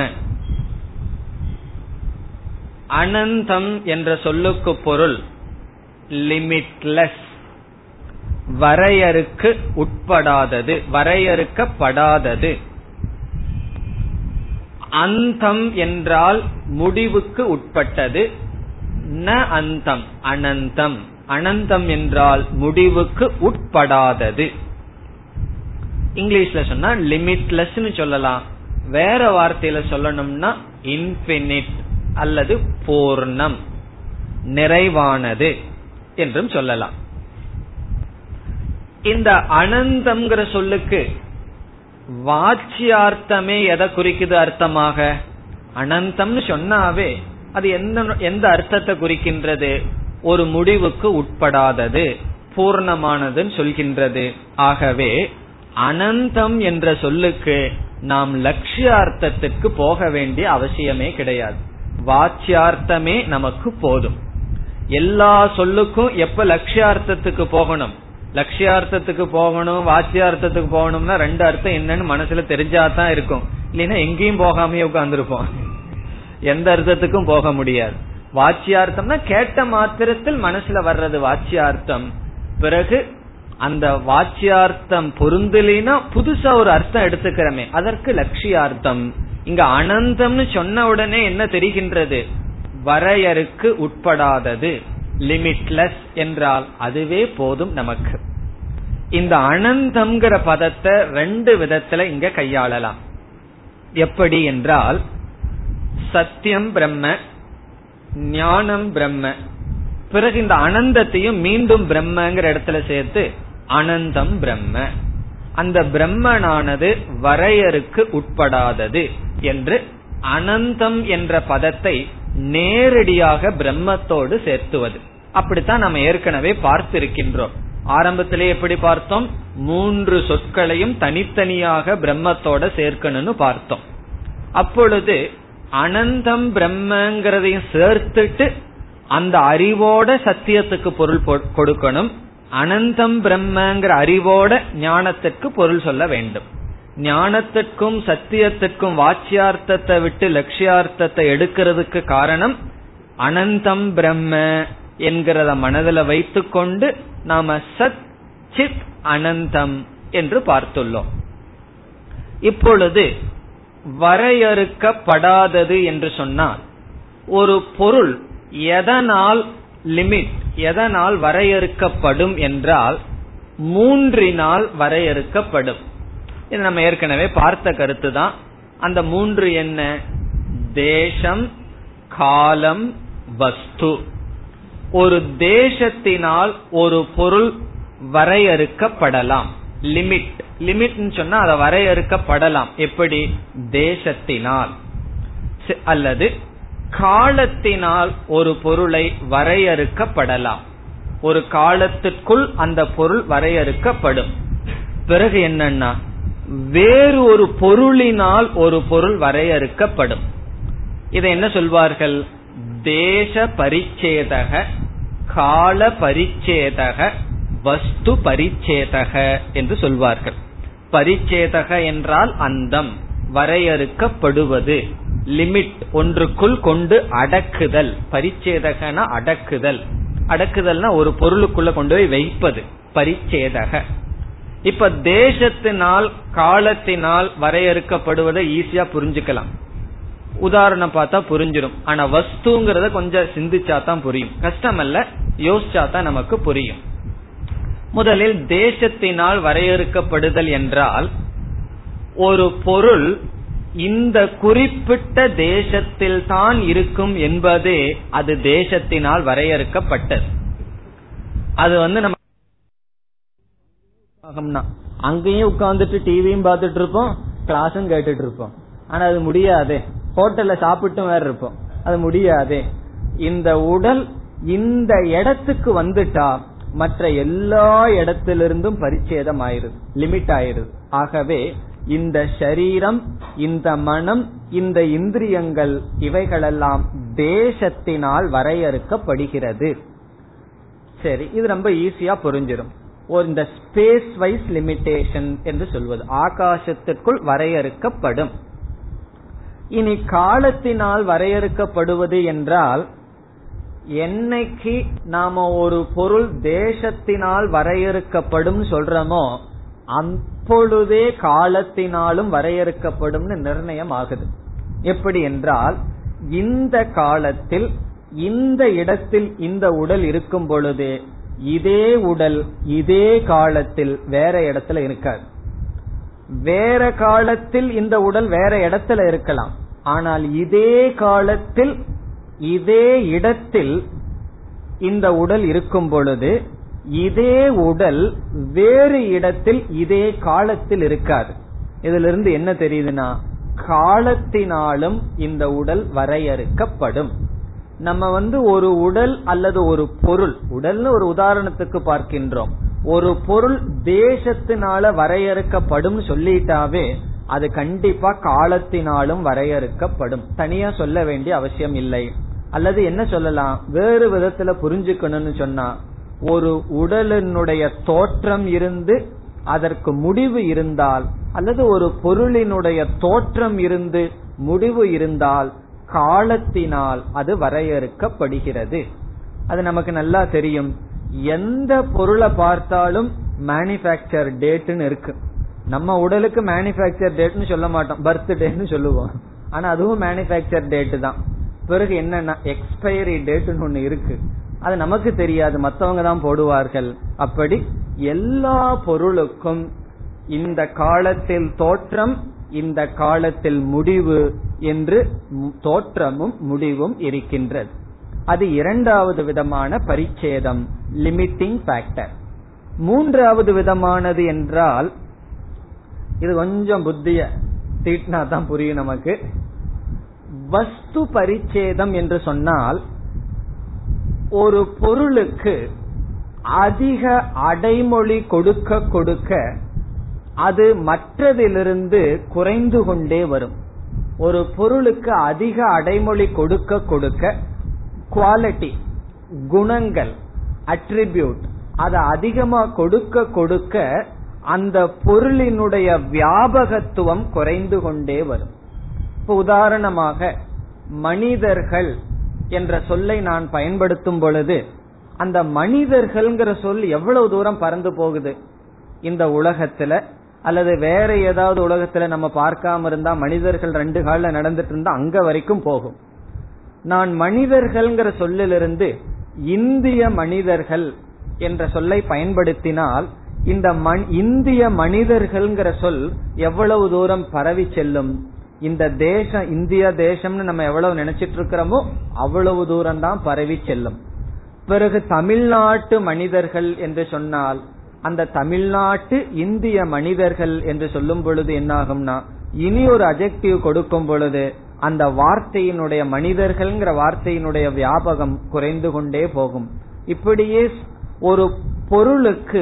அனந்தம் என்ற சொல்லுக்கு பொருள் லிமிட்லெஸ், வரையறுக்கு உட்படாதது, வரையறுக்கப்படாதது. அந்தம் என்றால் முடிவுக்கு உட்பட்டது. ந அந்தம் அனந்தம். அனந்தம் என்றால் முடிவுக்கு உட்படாதது. இங்கிலீஷ்ல சொன்னா லிமிட்லெஸ் சொல்லலாம். வேற வார்த்தையில சொல்லணும்னா இன்பினிட் அல்லது பூர்ணம், நிறைவானது என்றும் சொல்லலாம். இந்த அனந்தம் சொல்லுக்கு வாச்சியார்த்தமே எதை குறிக்குது? அர்த்தமாக அனந்தம்னு சொன்னாவே அது எந்த அர்த்தத்தை குறிக்கின்றது? ஒரு முடிவுக்கு உட்படாதது, பூர்ணமானதுன்னு சொல்கின்றது. ஆகவே அனந்தம் என்ற சொல்லுக்கு நாம் லட்சியார்த்தத்திற்கு போக வேண்டிய அவசியமே கிடையாது. வாச்சியார்த்தமே நமக்கு போதும். எல்லா சொல்லுக்கும் எப்ப லட்சியார்த்தத்துக்கு போகணும்? லட்சியார்த்தத்துக்கு போகணும், வாச்சியார்த்தத்துக்கு போகணும்னா ரெண்டு அர்த்தம் என்னன்னு மனசுல தெரிஞ்சாதான் இருக்கும். இல்லைன்னா எங்கேயும் போகாமே உட்கார்ந்துருப்போம், எந்த அர்த்தத்துக்கும் போக முடியாது. வாச்சியார்த்தம்னா கேட்ட மாத்திரத்தில் மனசுல வர்றது வாச்சியார்த்தம். பிறகு அந்த வாச்சியார்த்தம் பொருந்தலினா புதுசா ஒரு அர்த்தம் எடுத்துக்கிறோமே, அதற்கு லட்சியார்த்தம். இங்க அனந்தம்னு சொன்ன உடனே என்ன தெரிகின்றது? வரையறுக்கு உட்படாதது, லிமிட்லெஸ் என்றால் அதுவே போதும் நமக்கு. இந்த அனந்தம்ங்கிற பதத்தை ரெண்டு விதத்துல இங்க கையாளலாம். எப்படி என்றால் சத்தியம் பிரம்ம, ஞானம் பிரம்ம, பிறகு இந்த அனந்தத்தையும் மீண்டும் பிரம்மங்கிற இடத்துல சேர்த்து அனந்தம் பிரம்ம. அந்த பிரம்மனானது வரையறுக்கு உட்படாதது என்று அனந்தம் என்ற பதத்தை நேரடியாக பிரம்மத்தோடு சேர்த்துவது. அப்படித்தான் நாம் ஏற்கனவே பார்த்திருக்கின்றோம். ஆரம்பத்திலே எப்படி பார்த்தோம்? மூன்று சொற்களையும் தனித்தனியாக பிரம்மத்தோட சேர்க்கணும்னு பார்த்தோம். அப்பொழுது அனந்தம் பிரம்மங்கிறதையும் சேர்த்துட்டு அந்த அறிவோட சத்தியத்துக்கு பொருள் கொடுக்கணும், அனந்தம் பிரம்மங்கிற அறிவோட ஞானத்திற்கு பொருள் சொல்ல வேண்டும். ஞானத்திற்கும் சத்தியத்திற்கும் வாச்சியார்த்தத்தை விட்டு லட்சியார்த்தத்தை எடுக்கிறதுக்கு காரணம் அனந்தம் பிரம்ம என்கிறத மனதில் வைத்து கொண்டு நாம சத் சித் அனந்தம் என்று பார்த்துள்ளோம். இப்பொழுது வரையறுக்கப்படாதது என்று சொன்னால் ஒரு பொருள் எதனால் லிமிட், எதனால் வரையறுக்கப்படும் என்றால் மூன்றினால் வரையறுக்கப்படும். இது நம்ம ஏற்கனவே பார்த்த கருத்து தான். அந்த மூன்று என்ன? தேசம், காலம், வஸ்து. ஒரு தேசத்தினால் ஒரு பொருள் வரையறுக்கப்படலாம். லிமிட், லிமிட்னு சொன்னா அதை வரையறுக்கப்படலாம். எப்படி? தேசத்தினால் அல்லது காலத்தினால் ஒரு பொருளை வரையறுக்கப்படலாம். ஒரு காலத்திற்குள் அந்த பொருள் வரையறுக்கப்படும். பிறகு என்னன்னா வேறு ஒரு பொருளினால் ஒரு பொருள் வரையறுக்கப்படும். இதை என்ன சொல்வார்கள்? தேச பரிச்சேதக, கால பரிச்சேதக, வஸ்து பரிச்சேதக என்று சொல்வார்கள். பரிச்சேதக என்றால் அந்தம், வரையறுக்கப்படுவது, லிமிட், ஒன்றுக்குள் கொண்டு அடக்குதல். பரிச்சேதகனா அடக்குதல், அடக்குதல்னா ஒரு பொருளுக்குள்ள கொண்டு போய் வைப்பது பரிச்சேதக. இப்ப தேசத்தினால் காலத்தினால் வரையறுக்கப்படுவதை ஈஸியா புரிஞ்சுக்கலாம், உதாரணம் பார்த்தா புரிஞ்சிடும். ஆனா வஸ்துங்கிறத கொஞ்சம் சிந்திச்சா தான் புரியும், கஷ்டம் அல்ல, யோசிச்சா தான் நமக்கு புரியும். முதலில் தேசத்தினால் வரையறுக்கப்படுதல் என்றால் ஒரு பொருள் இந்த குறிப்பிட்ட தேசத்தில் தான் இருக்கும் என்பதே அது தேசத்தினால் வரையறுக்கப்பட்டது. அது நம்ம அங்கேயும் உட்கார்ந்துட்டு டிவியும் பார்த்துட்டு இருப்போம், கிளாஸும் கேட்டுட்டு இருப்போம், ஆனா அது முடியாது. ஹோட்டல்ல சாப்பிட்டும் வேற இருப்போம், அது முடியாது. இந்த உடல் இந்த இடத்துக்கு வந்துட்டா மற்ற எல்லா இடத்திலிருந்தும் பரிச்சேதம் ஆயிருது, லிமிட் ஆயிருது. ஆகவே இந்த சரீரம், இந்த மனம், இந்த இந்திரியங்கள் இவைகளெல்லாம் தேசத்தினால் வரையறுக்கப்படுகிறது. சரி, இது ரொம்ப ஈஸியா புரிஞ்சிடும். இந்த ஸ்பேஸ் வைஸ் லிமிடேஷன் என்று சொல்வது ஆகாசத்திற்குள் வரையறுக்கப்படும். இனி காலத்தினால் வரையறுக்கப்படுவது என்றால் என்னைக்கு நாம ஒரு பொருள் தேசத்தினால் வரையறுக்கப்படும் சொல்றமோ அப்பொழுதே காலத்தினாலும் வரையறுக்கப்படும் நிர்ணயம் ஆகுது. எப்படி என்றால் இந்த காலத்தில் இந்த இடத்தில் இந்த உடல் இருக்கும் பொழுது இதே உடல் இதே காலத்தில் வேற இடத்துல இருக்காது. வேற காலத்தில் இந்த உடல் வேற இடத்துல இருக்கலாம், ஆனால் இதே காலத்தில் இதே இடத்தில் இந்த உடல் இருக்கும் பொழுது இதே உடல் வேறு இடத்தில் இதே காலத்தில் இருக்காது. இதுல இருந்து என்ன தெரியுதுன்னா காலத்தினாலும் இந்த உடல் வரையறுக்கப்படும். நம்ம ஒரு உடல் அல்லது ஒரு பொருள், உடல்னு ஒரு உதாரணத்துக்கு பார்க்கின்றோம், ஒரு பொருள் தேசத்தினால வரையறுக்கப்படும் சொல்லிட்டாவே அது கண்டிப்பா காலத்தினாலும் வரையறுக்கப்படும், தனியா சொல்ல வேண்டிய அவசியம் இல்லை. அல்லது என்ன சொல்லலாம், வேறு விதத்துல புரிஞ்சுக்கணும்னு சொன்னா ஒரு உடலினுடைய தோற்றம் இருந்து அதற்கு முடிவு இருந்தால் அல்லது ஒரு பொருளினுடைய தோற்றம் இருந்து முடிவு இருந்தால் காலத்தினால் அது வரையறுக்கப்படுகிறது. அது நமக்கு நல்லா தெரியும். எந்த பொருளை பார்த்தாலும் மேனுஃபேக்சர் டேட்னு இருக்கு. நம்ம உடலுக்கு மேனுஃபேக்சர் டேட்னு சொல்ல மாட்டோம், பர்த் டேட்னு சொல்லுவோம், ஆனா அதுவும் மேனுஃபேக்சர் டேட் தான். பிறகு என்னன்னா எக்ஸ்பைரி டேட்னு ஒண்ணு இருக்கு, அது நமக்கு தெரியாது, மற்றவங்க தான் போடுவார்கள். அப்படி எல்லா பொருளுக்கும் இந்த காலத்தில் தோற்றம் இந்த காலத்தில் முடிவு என்று தோற்றமும் முடிவும் இருக்கின்றது. அது இரண்டாவது விதமான பரிச்சேதம், லிமிட்டிங் ஃபேக்டர். மூன்றாவது விதமானது என்றால், இது கொஞ்சம் புத்திய தீட்டினா தான் புரியும் நமக்கு. வஸ்து பரிச்சேதம் என்று சொன்னால் ஒரு பொருளுக்கு அதிக அடைமொழி கொடுக்க கொடுக்க அது மற்றதிலிருந்து குறைந்து கொண்டே வரும். ஒரு பொருளுக்கு அதிக அடைமொழி கொடுக்க கொடுக்க குவாலிட்டி, குணங்கள், அட்ரிபியூட் அதை அதிகமா கொடுக்க கொடுக்க அந்த பொருளினுடைய வியாபகத்துவம் குறைந்து கொண்டே வரும். இப்போ உதாரணமாக மனிதர்கள் என்ற சொல்லை நான் பயன்படுத்தும் பொழுது அந்த மனிதர்கள்ங்கிற சொல் எவ்வளவு தூரம் பறந்து போகுது இந்த உலகத்துல, அல்லது வேற ஏதாவது உலகத்துல நம்ம பார்க்காம இருந்தா மனிதர்கள் ரெண்டு கால நடந்துட்டு இருந்தா அங்க வரைக்கும் போகும். நான் மனிதர்கள்ங்கிற சொல்லிலிருந்து இந்திய மனிதர்கள் என்ற சொல்லை பயன்படுத்தினால் இந்த இந்திய மனிதர்கள்ங்கிற சொல் எவ்வளவு தூரம் பரவி செல்லும். இந்த தேசம் இந்திய தேசம்னு நம்ம எவ்வளவு நினைச்சிட்டு இருக்கிறோமோ அவ்வளவு தூரம் தான் பரவி செல்லும். பிறகு தமிழ்நாட்டு மனிதர்கள் என்று சொன்னால் அந்த தமிழ்நாட்டு இந்திய மனிதர்கள் என்று சொல்லும் பொழுது என்னாகும்னா இனி ஒரு அட்ஜெக்டிவ் கொடுக்கும் பொழுது அந்த வார்த்தையினுடைய மனிதர்கள்ங்கிற வார்த்தையினுடைய வியாபகம் குறைந்து கொண்டே போகும். இப்படியே ஒரு பொருளுக்கு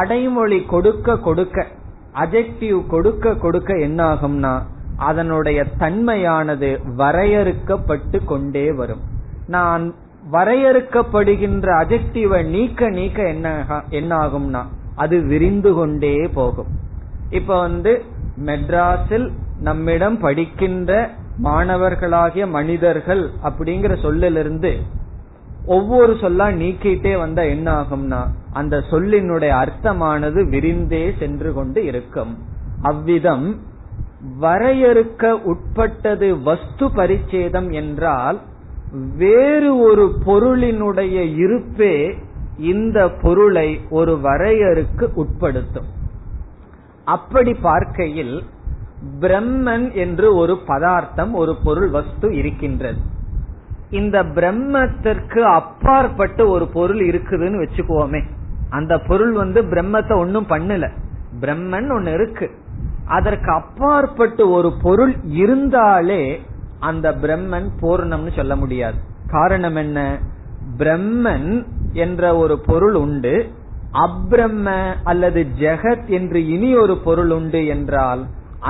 அடைமொழி கொடுக்க கொடுக்க, அட்ஜெக்டிவ் கொடுக்க கொடுக்க என்னாகும்னா அதனுடைய தன்மையானது வரையறுக்கப்பட்டு கொண்டே வரும். நான் வரையறுக்கப்படுகின்ற அட்ஜெக்டிவை நீக்க நீக்க என்னாகும்னா அது விரிந்து கொண்டே போகும். இப்ப மெட்ராஸில் நம்மிடம் படிக்கின்ற மாணவர்களாகிய மனிதர்கள் அப்படிங்கிற சொல்லிலிருந்து ஒவ்வொரு சொல்லா நீக்கிட்டே வந்தா என்ன ஆகும்னா அந்த சொல்லினுடைய அர்த்தமானது விரிந்தே சென்று கொண்டு இருக்கும். அவ்விதம் வரையறுக்க உட்பட்டது வஸ்து பரிச்சேதம் என்றால் வேறு ஒரு பொருளினுடைய இருப்பே இந்த பொருளை ஒரு வரையறுக்கு உட்படுத்தும். அப்படி பார்க்கையில் பிரம்மன் என்று ஒரு பதார்த்தம், ஒரு பொருள், வஸ்து இருக்கின்றது. இந்த பிரம்மத்திற்கு அப்பாற்பட்டு ஒரு பொருள் இருக்குதுன்னு வச்சுக்குவோமே, அந்த பொருள் பிரம்மத்தை ஒன்னும் பண்ணல, பிரம்மன் ஒன்னு இருக்கு. அதற்கு அப்பாற்பட்டு ஒரு பொருள் இருந்தாலே அந்த பிரம்மன் பூர்ணம்னு சொல்ல முடியாது. காரணம் என்ன? பிரம்மன் என்ற ஒரு பொருள் உண்டு, அப்ரம்ம அல்லது ஜெகத் என்று இனி ஒரு பொருள் உண்டு என்றால்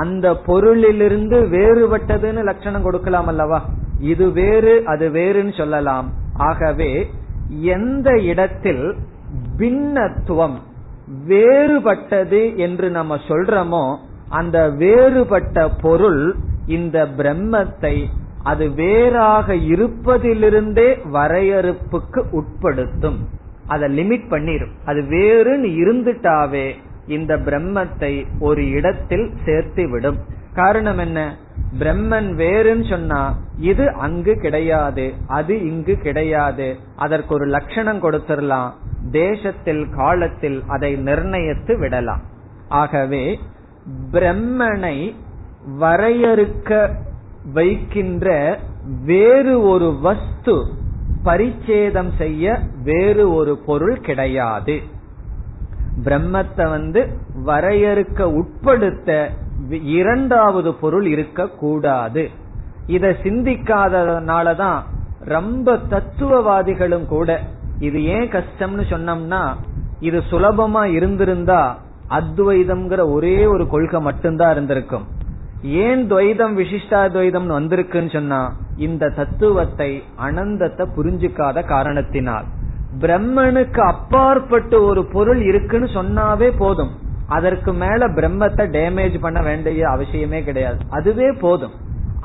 அந்த பொருளிலிருந்து வேறுபட்டதுன்னு லட்சணம் கொடுக்கலாம் அல்லவா? இது வேறு அது வேறுன்னு சொல்லலாம். ஆகவே எந்த இடத்தில் பின்னத்துவம், வேறுபட்டது என்று நம்ம சொல்றோமோ அந்த வேறுபட்ட பொருள் இந்த பிரம்மத்தை அது வேறாக இருப்பதிலிருந்தே வரையறுப்புக்கு உட்படுத்தும், அதை லிமிட் பண்ணிரும். அது வேறுன்னு இருந்துட்டாவே இந்த பிரம்மத்தை ஒரு இடத்தில் சேர்த்து விடும். காரணம் என்ன? பிரம்மன் வேறுன்னு சொன்னா இது அங்கு கிடையாது, அது இங்கு கிடையாது, அதற்கு ஒரு லட்சணம் கொடுத்துடலாம், தேசத்தில் காலத்தில் அதை நிர்ணயித்து விடலாம். ஆகவே பிரம்மனை வரையறுக்க வைக்கின்ற வேறு ஒரு வஸ்து பரிச்சேதம் செய்ய வேறு ஒரு பொருள் கிடையாது. பிரம்மத்தை வரையறுக்க உட்படுத்த இரண்டாவது பொருள் இருக்க கூடாது. இத சிந்திக்காததுனாலதான் ரொம்ப தத்துவவாதிகளும் கூட இது ஏன் கஷ்டம்னு சொன்னோம்னா, இது சுலபமா இருந்திருந்தா அத்வைதம்ங்கிற ஒரே ஒரு கொள்கை மட்டும்தான் இருந்திருக்கும். ஏன் துவைதம் விசிஷ்டாத்வைதம் வந்திருக்குன்னு சொன்னா இந்த தத்துவத்தை அனந்தத்தை புரிஞ்சுக்காத காரணத்தினால். பிரம்மனுக்கு அப்பாற்பட்டு ஒரு பொருள் இருக்குன்னு சொன்னாவே போதும், அதற்கு மேல பிரம்மத்தை டேமேஜ் பண்ண வேண்டிய அவசியமே கிடையாது, அதுவே போதும்.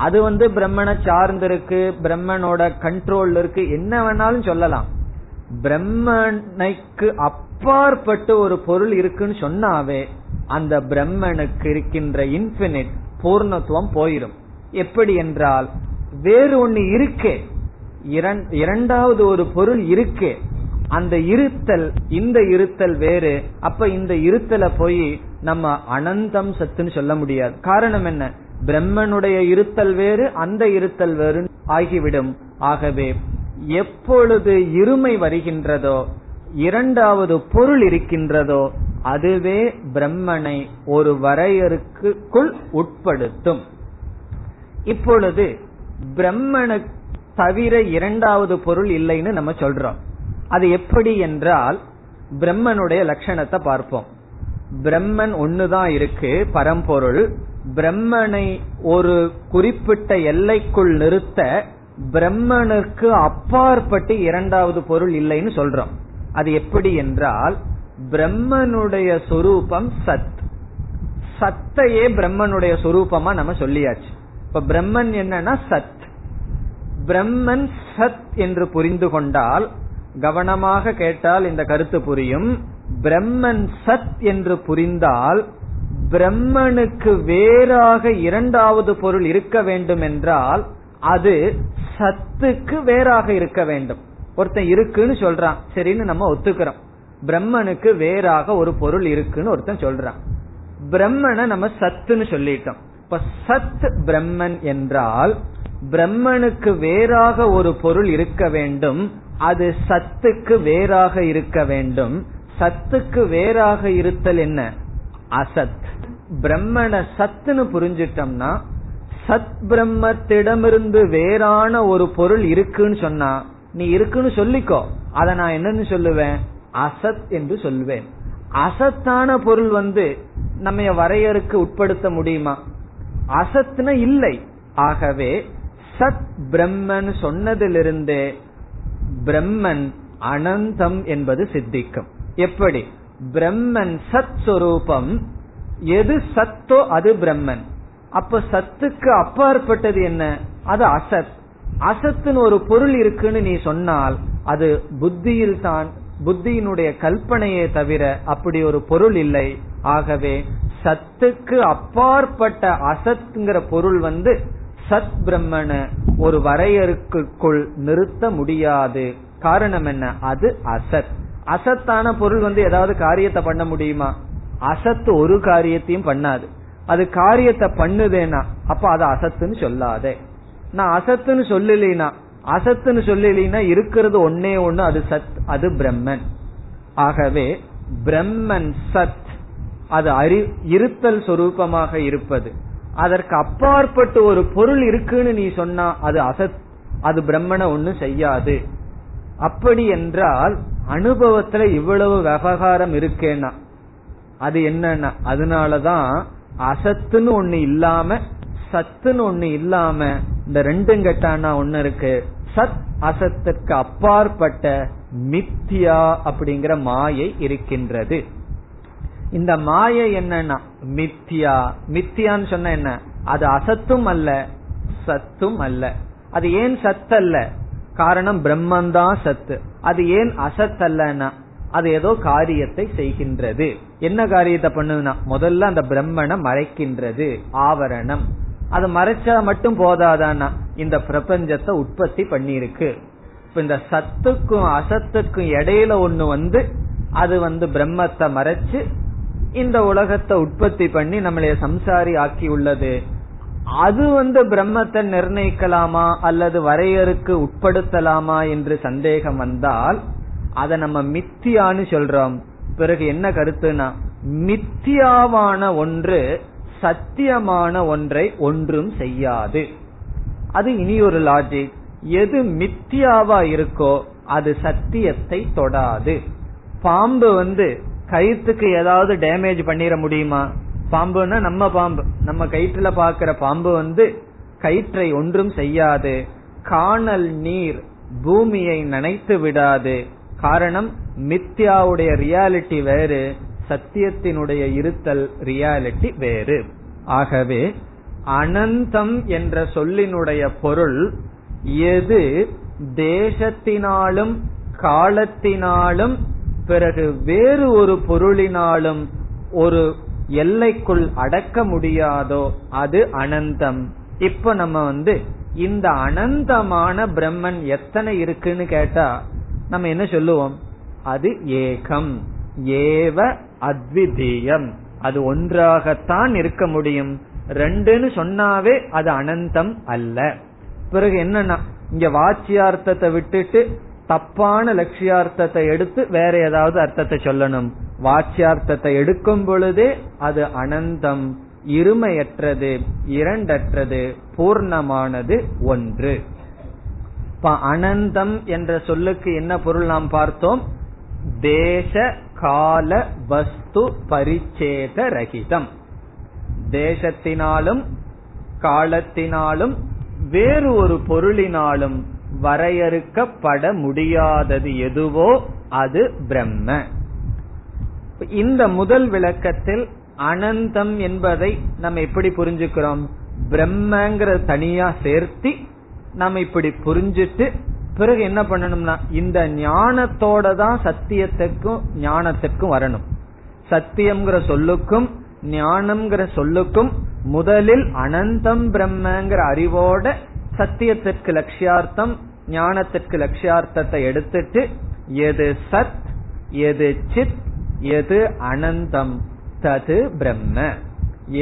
அது பிரம்மனை சார்ந்திருக்கு, பிரம்மனோட கண்ட்ரோல் இருக்கு, என்ன வேணாலும் சொல்லலாம். பிரம்மனுக்கு அப்பாற்பட்டு ஒரு பொருள் இருக்குன்னு சொன்னாவே அந்த பிரம்மனுக்கு இருக்கின்ற இன்பினிட் பூர்ணத்துவம் போயிடும். எப்படி என்றால் வேறு ஒண்ணு இருக்கே, இரண்டாவது ஒரு பொருள் இருக்கே, அந்த இருத்தல், இந்த இருத்தல் வேறு. அப்ப இந்த இருத்தலை போய் நம்ம அனந்தம் சத்துன்னு சொல்ல முடியாது. காரணம் என்ன? பிரம்மனுடைய இருத்தல் வேறு, அந்த இருத்தல் வேறு ஆகிவிடும். ஆகவே எப்பொழுது இருமை வருகின்றதோ, இரண்டாவது பொருள் இருக்கின்றதோ, அதுவே பிரம்மனை ஒரு வரையறுக்குள் உட்படுத்தும். இப்பொழுது பிரம்மனை தவிர இரண்டாவது பொருள் இல்லைன்னு நம்ம சொல்றோம். அது எப்படி என்றால் பிரம்மனுடைய லட்சணத்தை பார்ப்போம். பிரம்மன் ஒண்ணுதான் இருக்கு, பரம்பொருள். பிரம்மனை ஒரு குறிப்பிட்ட எல்லைக்குள் நிறுத்த பிரம்மனுக்கு அப்பாற்பட்டு இரண்டாவது பொருள் இல்லைன்னு சொல்றோம். அது எப்படி என்றால் பிரம்மனுடைய சொரூபம் சத், சத்தையே பிரம்மனுடைய சொரூபமா நம்ம சொல்லியாச்சு. இப்ப பிரம்மன் என்னன்னா சத். பிரம்மன் சத் என்று புரிந்து கொண்டால், கவனமாக கேட்டால் இந்த கருத்து புரியும். பிரம்மன் சத் என்று புரிந்தால் பிரம்மனுக்கு வேறாக இரண்டாவது பொருள் இருக்க வேண்டும் என்றால் அது சத்துக்கு வேறாக இருக்க வேண்டும். ஒருத்தன் இருக்குன்னு சொல்றான், சரின்னு நம்ம ஒத்துக்கிறோம். பிரம்மனுக்கு வேறாக ஒரு பொருள் இருக்குன்னு ஒருத்தன் சொல்றான். பிரம்மனை நம்ம சத்துன்னு சொல்லிட்டோம். இப்ப சத் பிரம்மன் என்றால் பிரம்மனுக்கு வேறாக ஒரு பொருள் இருக்க வேண்டும், அது சத்துக்கு வேறாக இருக்க வேண்டும். சத்துக்கு வேறாக இருத்தல் என்ன? அசத். பிரம்மனை சத்துன்னு புரிஞ்சிட்டோம்னா சத் பிரம்மத்திடமிருந்து வேறான ஒரு பொருள் இருக்குன்னு சொன்னா, நீ இருக்குன்னு சொல்லிக்கோ, அத நான் என்னன்னு சொல்லுவேன்? அசத் என்று சொல்வேன். அசத்தான பொருள் நம்ம வரையறுக்கு உட்படுத்த முடியுமா? அசத்னா இல்லை. ஆகவே சத் பிரம்மன் சொன்னதிலிருந்தே பிரம்மன் அனந்தம் என்பது சித்திக்கும். எப்படி? பிரம்மன் சத் சொரூபம், எது சத்தோ அது பிரம்மன். அப்ப சத்துக்கு அப்பாற்பட்டது என்ன? அது அசத். அசத்துன்னு ஒரு பொருள் இருக்குன்னு நீ சொன்னால் அது புத்தியில் தான், புத்தியினுடைய கல்பனையே தவிர அப்படி ஒரு பொருள் இல்லை. ஆகவே சத்துக்கு அப்பாற்பட்ட அசத்ங்கிற பொருள் சத் பிரம்மனை ஒரு வரையறுக்குள் நிறுத்த முடியாது. காரணம் என்ன? அது அசத். அசத்தான பொருள் ஏதாவது காரியத்தை பண்ண முடியுமா? அசத்து ஒரு காரியத்தையும் பண்ணாது. அது காரியத்தை பண்ணுதேனா அப்ப அது அசத்துன்னு சொல்லாதே. நான் அசத்துன்னு சொல்லலைனா, அசத்துன்னு சொல்லலைனா இருக்கிறது ஒன்னே ஒண்ணு, அது சத், அது பிரம்மன். ஆகவே பிரம்மன் சத், அது இருத்தல் சொரூபமாக இருப்பது. அதற்கு அப்பாற்பட்டு ஒரு பொருள் இருக்குன்னு நீ சொன்னா அது அசத், அது பிரம்மனை ஒண்ணு செய்யாது. அப்படி என்றால் அனுபவத்துல இவ்வளவு விவகாரம் இருக்கேன்னா அது என்னன்னா, அதனாலதான் அசத்துன்னு ஒண்ணு இல்லாம சத்துன்னு ஒண்ணு இல்லாம இந்த ரெண்டும் கட்டானா ஒண்ணு இருக்கு. சத் அசத்துக்கு அப்பாற்பட்ட மித்தியா அப்படிங்கிற மாயை இருக்கின்றது. இந்த மாயை என்னன்னா மித்தியா. மித்தியான்னு சொன்ன என்ன? அது அசத்தும் அல்ல சத்தும் அல்ல. அது ஏன் சத்தல்ல? காரணம் பிரம்மந்தான் சத்து. அது ஏன் அசத்தல்லன்னா அது ஏதோ காரியத்தை செய்கின்றது. என்ன காரியத்தை பண்ணுதுன்னா முதல்ல அந்த பிரம்மனை மறைக்கின்றது, ஆவரணம். அது மறைச்சா மட்டும் போதாதான்னா இந்த பிரபஞ்சத்தை உற்பத்தி பண்ணிருக்கு. இப்ப இந்த சத்துக்கும் அசத்துக்கும் இடையில ஒண்ணு அது பிரம்மத்தை மறைச்சு இந்த உலகத்தை உற்பத்தி பண்ணி நம்மளைய சம்சாரி ஆக்கி உள்ளது. அது பிரம்மத்தை நிர்ணயிக்கலாமா அல்லது வரையறுக்கு உட்படுத்தலாமா என்று சந்தேகம் வந்தால் அத நம்ம மித்தியான்னு சொல்றோம். பிறகு என்ன கருத்துனா, மித்தியாவான ஒன்று சத்தியமான ஒன்றை ஒன்றும் செய்யாது. அது இனி ஒரு லாஜிக். எது மித்தியாவா இருக்கோ அது சத்தியத்தை தொடாது. பாம்பு கயிற்றுக்கு ஏதாவது டேமேஜ் பண்ணிட முடியுமா? பாம்புன்னா நம்ம பாம்பு, நம்ம கயிற்றுல பாக்குற பாம்பு கயிற்றை ஒன்றும் செய்யாது. காணல் நீர் பூமியை நனைத்து விடாது. காரணம் மித்யாவுடைய ரியாலிட்டி வேறு, சத்தியத்தினுடைய இருத்தல் ரியாலிட்டி வேறு. ஆகவே அனந்தம் என்ற சொல்லினுடைய பொருள் எது தேசத்தினாலும் காலத்தினாலும் பிறகு வேறு ஒரு பொருளினாலும் ஒரு எல்லைக்குள் அடக்க முடியாதோ அது அனந்தம். இப்ப நம்ம இந்த அனந்தமான பிரம்மன் எத்தனை இருக்குன்னு கேட்டா நம்ம என்ன சொல்லுவோம்? அது ஏகம் ஏவ அத்விதீயம். அது ஒன்றாகத்தான் இருக்க முடியும். ரெண்டுன்னு சொன்னாவே அது அனந்தம் அல்ல. பிறகு என்னன்னா இங்க வாச்சியார்த்தத்தை விட்டுட்டு தப்பான லட்சியார்த்தத்தை எடுத்து வேற ஏதாவது அர்த்தத்தை சொல்லணும். வாச்சியார்த்தத்தை எடுக்கும் பொழுதே அது அனந்தம், இருமையற்றது, இரண்டற்றது, பூர்ணமானது, ஒன்று. அனந்தம் என்ற சொல்லுக்கு என்ன பொருள் நாம் பார்த்தோம்? தேச கால வஸ்து பரிச்சேத ரகிதம். தேசத்தினாலும் காலத்தினாலும் வேறு ஒரு பொருளினாலும் வரையறுக்கப்பட முடியாதது எதுவோ அது பிரம்ம. இந்த முதல் விளக்கத்தில் அனந்தம் என்பதை நம்ம எப்படி புரிஞ்சுக்கிறோம்? பிரம்மங்கிற தனியா சேர்த்தி நம்ம இப்படி புரிஞ்சிட்டு பிறகு என்ன பண்ணணும்னா இந்த ஞானத்தோட தான் சத்தியத்துக்கும் ஞானத்துக்கும் வரணும். சத்தியம்ங்கிற சொல்லுக்கும் ஞானம்ங்கிற சொல்லுக்கும் முதலில் அனந்தம் பிரம்மங்கிற அறிவோட சத்தியத்திற்கு லட்சியார்த்தம் ஞானத்திற்கு லட்சியார்த்தத்தை எடுத்துட்டு எது சத் எது சித் எது அனந்தம் தது பிரம்ம.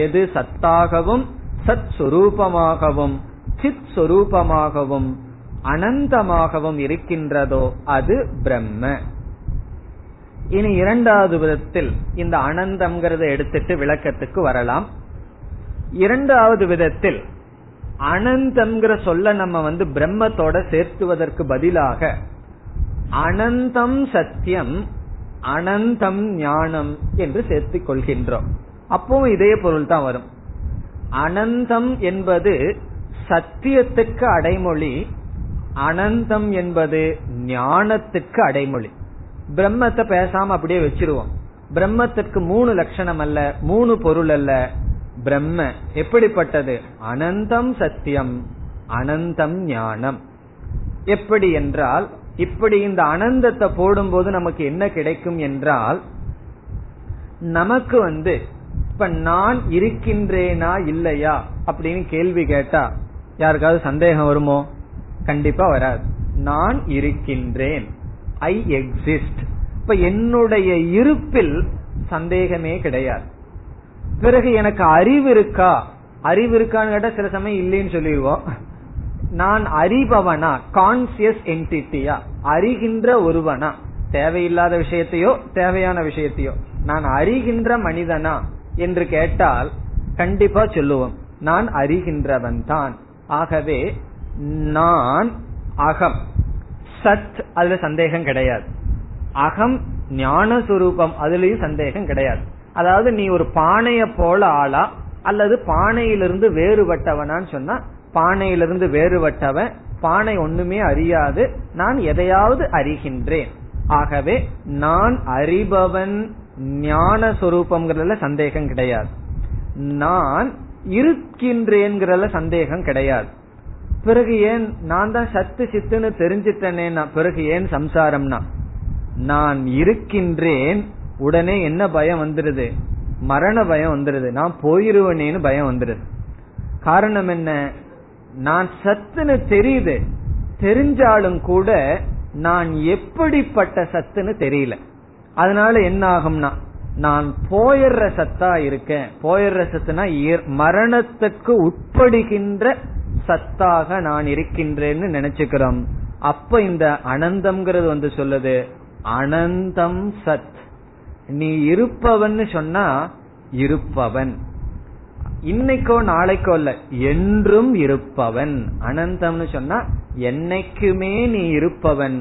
எது சத்தாகவும் சத் சுரூபமாகவும் சித் சுரூபமாகவும் அனந்தமாகவும் இருக்கின்றதோ அது பிரம்ம. இனி இரண்டாவது விதத்தில் இந்த அனந்தம்ங்கிறத எடுத்துட்டு விளக்கத்துக்கு வரலாம். இரண்டாவது விதத்தில் அனந்தம்ங்கிற சொல்ல நம்ம பிரம்மத்தோட சேர்த்துவதற்கு பதிலாக அனந்தம் சத்தியம் அனந்தம் ஞானம் என்று சேர்த்துக் கொள்கின்றோம். அப்பவும் இதே பொருள் தான் வரும். அனந்தம் என்பது சத்தியத்துக்கு அடைமொழி, அனந்தம் என்பது ஞானத்துக்கு அடைமொழி. பிரம்மத்தை பேசாம அப்படியே வச்சிருவோம். பிரம்மத்திற்கு 3 லட்சணம் அல்ல, 3 பொருள் அல்ல. பிரம்ம எப்படிப்பட்டது? அனந்தம் சத்தியம் அனந்தம் ஞானம். எப்படி என்றால், இப்படி இந்த அனந்தத்தை போடும்போது நமக்கு என்ன கிடைக்கும் என்றால், நமக்கு இப்ப நான் இருக்கின்றேனா இல்லையா அப்படின்னு கேள்வி கேட்டா யாருக்காவது சந்தேகம் வருமோ? கண்டிப்பா வராது. நான் இருக்கின்றேன், ஐ எக்ஸிஸ்ட். இப்ப என்னுடைய இருப்பில் சந்தேகமே கிடையாது. பிறகு எனக்கு அறிவு இருக்கா? அறிவு இருக்கான்னு கேட்டா சில சமயம் இல்லைன்னு சொல்லிடுவோம். நான் அறிபவனா, கான்சியஸ் என்டிட்டியா, அறிகின்ற ஒருவனா, தேவையில்லாத விஷயத்தையோ தேவையான விஷயத்தையோ நான் அறிகின்ற மனிதனா என்று கேட்டால் கண்டிப்பா சொல்லுவோம், நான் அறிகின்றவன் தான். ஆகவே நான் அகம் சத், அதுல சந்தேகம் கிடையாது. அகம் ஞான சுரூபம், அதுலயும் சந்தேகம் கிடையாது. அதாவது நீ ஒரு பானைய போல ஆளா அல்லது பானையிலிருந்து வேறுபட்டவனான்னு சொன்னா பானையிலிருந்து வேறுபட்டவன், பானை ஒண்ணுமே அறியாது, நான் எதையாவது அறிகின்றேன். ஆகவே நான் அறிபவன், ஞான சொரூபம்ங்கிறதுல சந்தேகம் கிடையாது. நான் இருக்கின்றேன்ங்கிறதுல சந்தேகம் கிடையாது. பிறகு ஏன் நான் தான் சத்து சித்துன்னு தெரிஞ்சிட்டேன்னா பிறகு ஏன் சம்சாரம்னா? நான் இருக்கின்றேன், உடனே என்ன பயம் வந்துருது? மரண பயம் வந்துருது, நான் போயிருவனேன்னு பயம் வந்துருது. காரணம் என்ன? நான் சத்துன்னு தெரியுது, தெரிஞ்சாலும் கூட நான் எப்படிப்பட்ட சத்துன்னு தெரியல. அதனால என்ன ஆகும்னா நான் போயிடுற சத்தா இருக்கேன். போயிடுற சத்துனா மரணத்துக்கு உட்படுகின்ற சத்தாக நான் இருக்கின்றேன்னு நினைச்சுக்கிறோம். அப்ப இந்த அனந்தம்ங்கிறது சொல்லுது அனந்தம் சத். நீ இருப்பவன்னு சொன்னா இருப்பவன், இன்னைக்கோ நாளைக்கோ இல்ல, என்றும் இருப்பவன். அனந்தம்னு சொன்னா என்னைக்குமே நீ இருப்பவன்,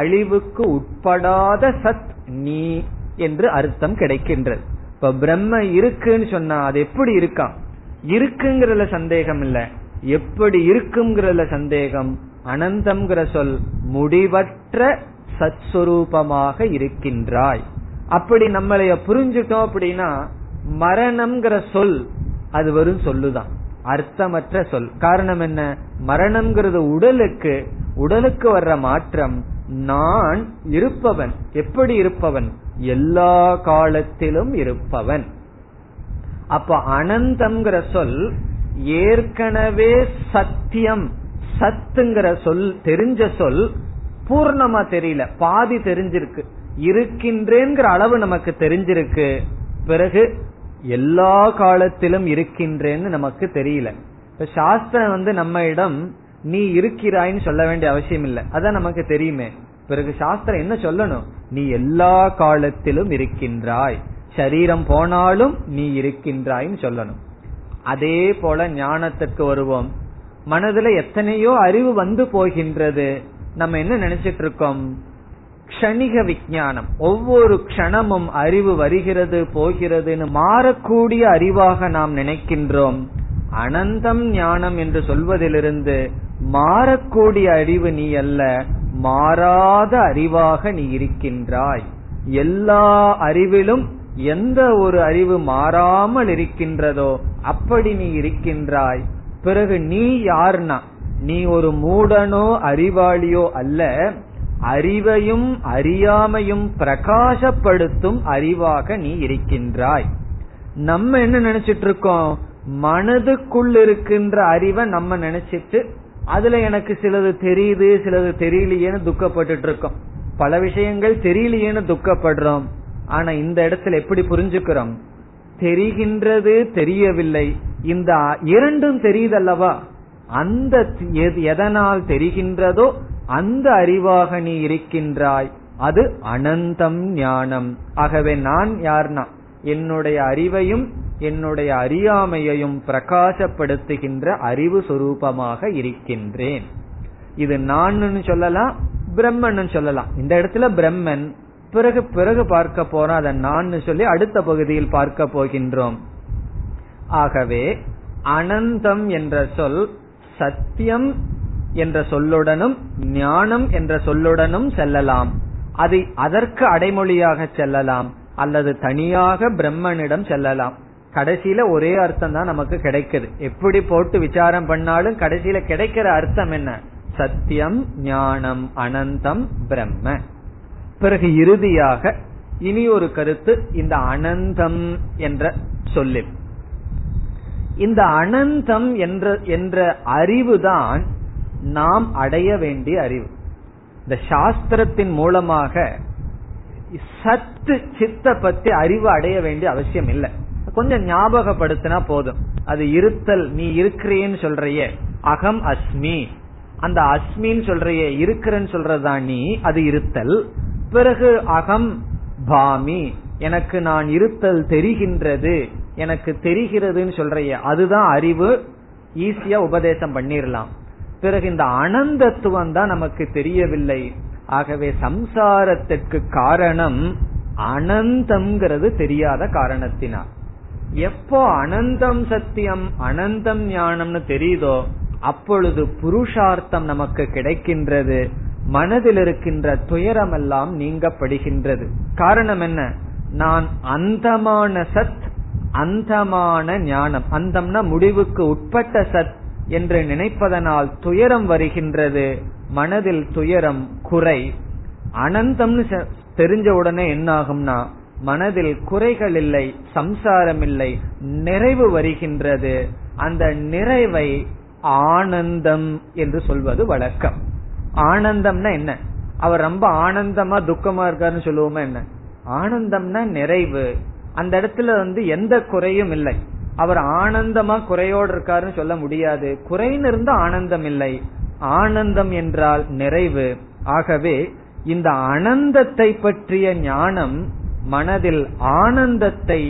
அழிவுக்கு உட்படாத சத் நீ என்று அர்த்தம் கிடைக்கின்றது. இப்ப பிரம்ம இருக்குன்னு சொன்னா அது எப்படி இருக்கா? இருக்குங்கிறதுல சந்தேகம் இல்ல, எப்படி இருக்குங்கிறதுல சந்தேகம். அனந்தம்ங்கிற சொல் முடிவற்ற சத் சுரூபமாக இருக்கின்றாய். அப்படி நம்மளைய புரிஞ்சுட்டோம் அப்படின்னா மரணம்ங்கிற சொல் அது வெறும் சொல்லுதான், அர்த்தமற்ற சொல். காரணம் என்ன? மரணம்ங்கிறது உடலுக்கு, உடலுக்கு வர்ற மாற்றம். நான் இருப்பவன், எப்படி இருப்பவன்? எல்லா காலத்திலும் இருப்பவன். அப்ப அனந்தம்ங்கிற சொல் ஏற்கனவே சத்தியம், சத்துங்கிற சொல் தெரிஞ்ச சொல், பூர்ணமா தெரியல, பாதி தெரிஞ்சிருக்கு. இருக்கின்றேங்கிற அளவு நமக்கு தெரிஞ்சிருக்கு, பிறகு எல்லா காலத்திலும் இருக்கின்றேன்னு நமக்கு தெரியல. இப்ப சாஸ்திரம் நம்ம இடம் நீ இருக்கிறாயின்னு சொல்ல வேண்டிய அவசியம் இல்லை, அதான் நமக்கு தெரியுமே. பிறகு சாஸ்திரம் என்ன சொல்லணும்? நீ எல்லா காலத்திலும் இருக்கின்றாய், சரீரம் போனாலும் நீ இருக்கின்றாயின்னு சொல்லணும். அதே போல ஞானத்திற்கு வருவோம். மனதுல எத்தனையோ அறிவு வந்து போகின்றது. நம்ம என்ன நினைச்சிட்டு இருக்கோம்? க்ஷணிக விஞ்ஞானம், ஒவ்வொரு க்ஷணமும் அறிவு வருகிறது போகிறதுன்னு மாறக்கூடிய அறிவாக நாம் நினைக்கின்றோம். அனந்தம் ஞானம் என்று சொல்வதிலிருந்து மாறக்கூடிய அறிவு நீ அல்ல, மாறாத அறிவாக நீ இருக்கின்றாய். எல்லா அறிவிலும் எந்த ஒரு அறிவு மாறாமல் இருக்கின்றதோ அப்படி நீ இருக்கின்றாய். பிறகு நீ யார்னா நீ ஒரு மூடனோ அறிவாளியோ அல்ல, அறிவையும் அறியாமையும் பிரகாசப்படுத்தும் அறிவாக நீ இருக்கின்றாய். நம்ம என்ன நினைச்சிட்டு இருக்கோம்? மனதுக்குள் இருக்கின்ற அறிவை நம்ம நினைச்சிட்டு அதுல எனக்கு சிலது தெரியுது சிலது தெரியலையேன்னு துக்கப்பட்டு இருக்கோம். பல விஷயங்கள் தெரியலையேன்னு துக்கப்படுறோம். ஆனா இந்த இடத்துல எப்படி புரிஞ்சுக்கிறோம்? தெரிகின்றது தெரியவில்லை, இந்த இரண்டும் தெரியுதல்லவா, அந்த எதனால் தெரிகின்றதோ அந்த அறிவாக நீ இருக்கின்றாய். அது அனந்தம் ஞானம். ஆகவே நான் யார்னா என்னுடைய அறிவையும் என்னுடைய அறியாமையையும் பிரகாசப்படுத்துகின்ற அறிவு சொரூபமாக இருக்கின்றேன். இது நான் சொல்லலாம், பிரம்மன் சொல்லலாம். இந்த இடத்துல பிரம்மன் பிறகு பிறகு பார்க்க போறோம், அதை நான் சொல்லி அடுத்த பகுதியில் பார்க்க போகின்றோம். ஆகவே அனந்தம் என்ற சொல் சத்தியம் என்ற சொல்லுடனும் ஞானம் என்ற சொல்லுடனும் செல்லலாம், அது அதற்கு அடைமொழியாக செல்லலாம், அல்லது தனியாக பிரம்மனிடம் செல்லலாம். கடைசியில ஒரே அர்த்தம் தான் நமக்கு கிடைக்குது. எப்படி போட்டு விசாரம் பண்ணாலும் கடைசியில கிடைக்கிற அர்த்தம் என்ன? சத்தியம், ஞானம், அனந்தம், பிரம்ம. பிறகு இறுதியாக இனி ஒரு கருத்து, இந்த அனந்தம் என்ற சொல்லில் இந்த அனந்தம் என்ற அறிவுதான் நாம் அடைய வேண்டிய அறிவு. இந்த சாஸ்திரத்தின் மூலமாக சத்து சித்த பத்தி அறிவு அடைய வேண்டிய அவசியம் இல்லை, கொஞ்சம் ஞாபகப்படுத்தினா போதும். அது இருத்தல், நீ இருக்கிறேன்னு சொல்றியே, அகம் அஸ்மி, அந்த அஸ்மின்னு சொல்றியே, இருக்கிறேன்னு சொல்றதா நீ, அது இருத்தல். பிறகு அகம் பாமி, எனக்கு நான் இருத்தல் தெரிகின்றது, எனக்கு தெரிகிறதுன்னு சொல்றியே, அதுதான் அறிவு. ஈஸியா உபதேசம் பண்ணிடலாம். பிறகு இந்த அனந்தத்துவம் தான் நமக்கு தெரியவில்லை. ஆகவே சம்சாரத்திற்கு காரணம் அனந்தம்ங்கிறது தெரியாத காரணத்தினால். எப்போ அனந்தம் சத்தியம், அனந்தம் ஞானம்னு தெரியுதோ அப்பொழுது புருஷார்த்தம் நமக்கு கிடைக்கின்றது, மனதில் இருக்கின்ற துயரம் எல்லாம் நீங்கப்படுகின்றது. காரணம் என்ன? நான் அந்தமான சத், அந்தமான ஞானம், அந்தம்னா முடிவுக்கு உட்பட்ட சத் என்று நினைப்பதனால் துயரம் வருகின்றது, மனதில் துயரம் குறை. அனந்தம்னு தெரிஞ்ச உடனே என்ன ஆகும்னா மனதில் குறைகள் இல்லை, சம்சாரம் இல்லை, நிறைவு வருகின்றது. அந்த நிறைவை ஆனந்தம் என்று சொல்வது வழக்கம். ஆனந்தம்னா என்ன? அவர் ரொம்ப ஆனந்தமா துக்கமா இருக்காருன்னு சொல்லுவோமா என்ன? ஆனந்தம்னா நிறைவு. அந்த இடத்துல எந்த குறையும் இல்லை. அவர் ஆனந்தமா குறையோடு இருக்காருன்னு சொல்ல முடியாது, குறைன்னு இருந்தா ஆனந்தம் இல்லை. ஆனந்தம் என்றால் நிறைவு. ஆகவே இந்த அனந்தத்தை பற்றிய ஞானம் மனதில் ஆனந்தத்தை,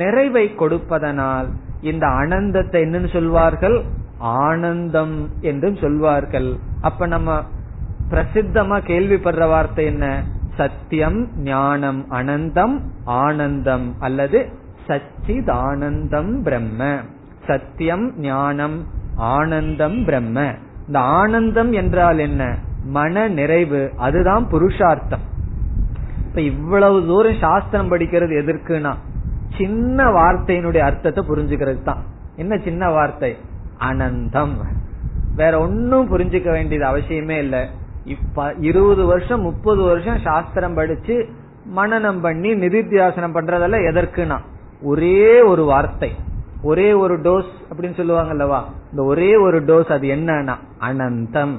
நிறைவை கொடுப்பதனால் இந்த அனந்தத்தை என்னன்னு சொல்வார்கள்? ஆனந்தம் என்றும் சொல்வார்கள். அப்ப நம்ம பிரசித்தமா கேள்விப்படுற வார்த்தை என்ன? சத்தியம், ஞானம், அனந்தம், ஆனந்தம், அல்லது சச்சிதானந்தம் பிரம்ம. சத்தியம், ஞானம், ஆனந்தம் பிரம்ம. இந்த ஆனந்தம் என்றால் என்ன? மன நிறைவு. அதுதான் புருஷார்த்தம். இப்ப இவ்வளவு தூரம் சாஸ்திரம் படிக்கிறது எதற்குனா சின்ன வார்த்தையினுடைய அர்த்தத்தை புரிஞ்சுக்கிறது தான். என்ன சின்ன வார்த்தை? அனந்தம். வேற ஒன்னும் புரிஞ்சுக்க வேண்டியது அவசியமே இல்லை. இப்ப 20 வருஷம் 30 வருஷம் சாஸ்திரம் படிச்சு மனனம் பண்ணி நிதித்தியாசனம் பண்றதெல்லாம் எதற்குனா ஒரே ஒரு வார்த்தை, ஒரே ஒரு டோஸ் அப்படின்னு சொல்லுவாங்கல்லவா, இந்த ஒரே ஒரு டோஸ். அது என்னன்னா அனந்தம்.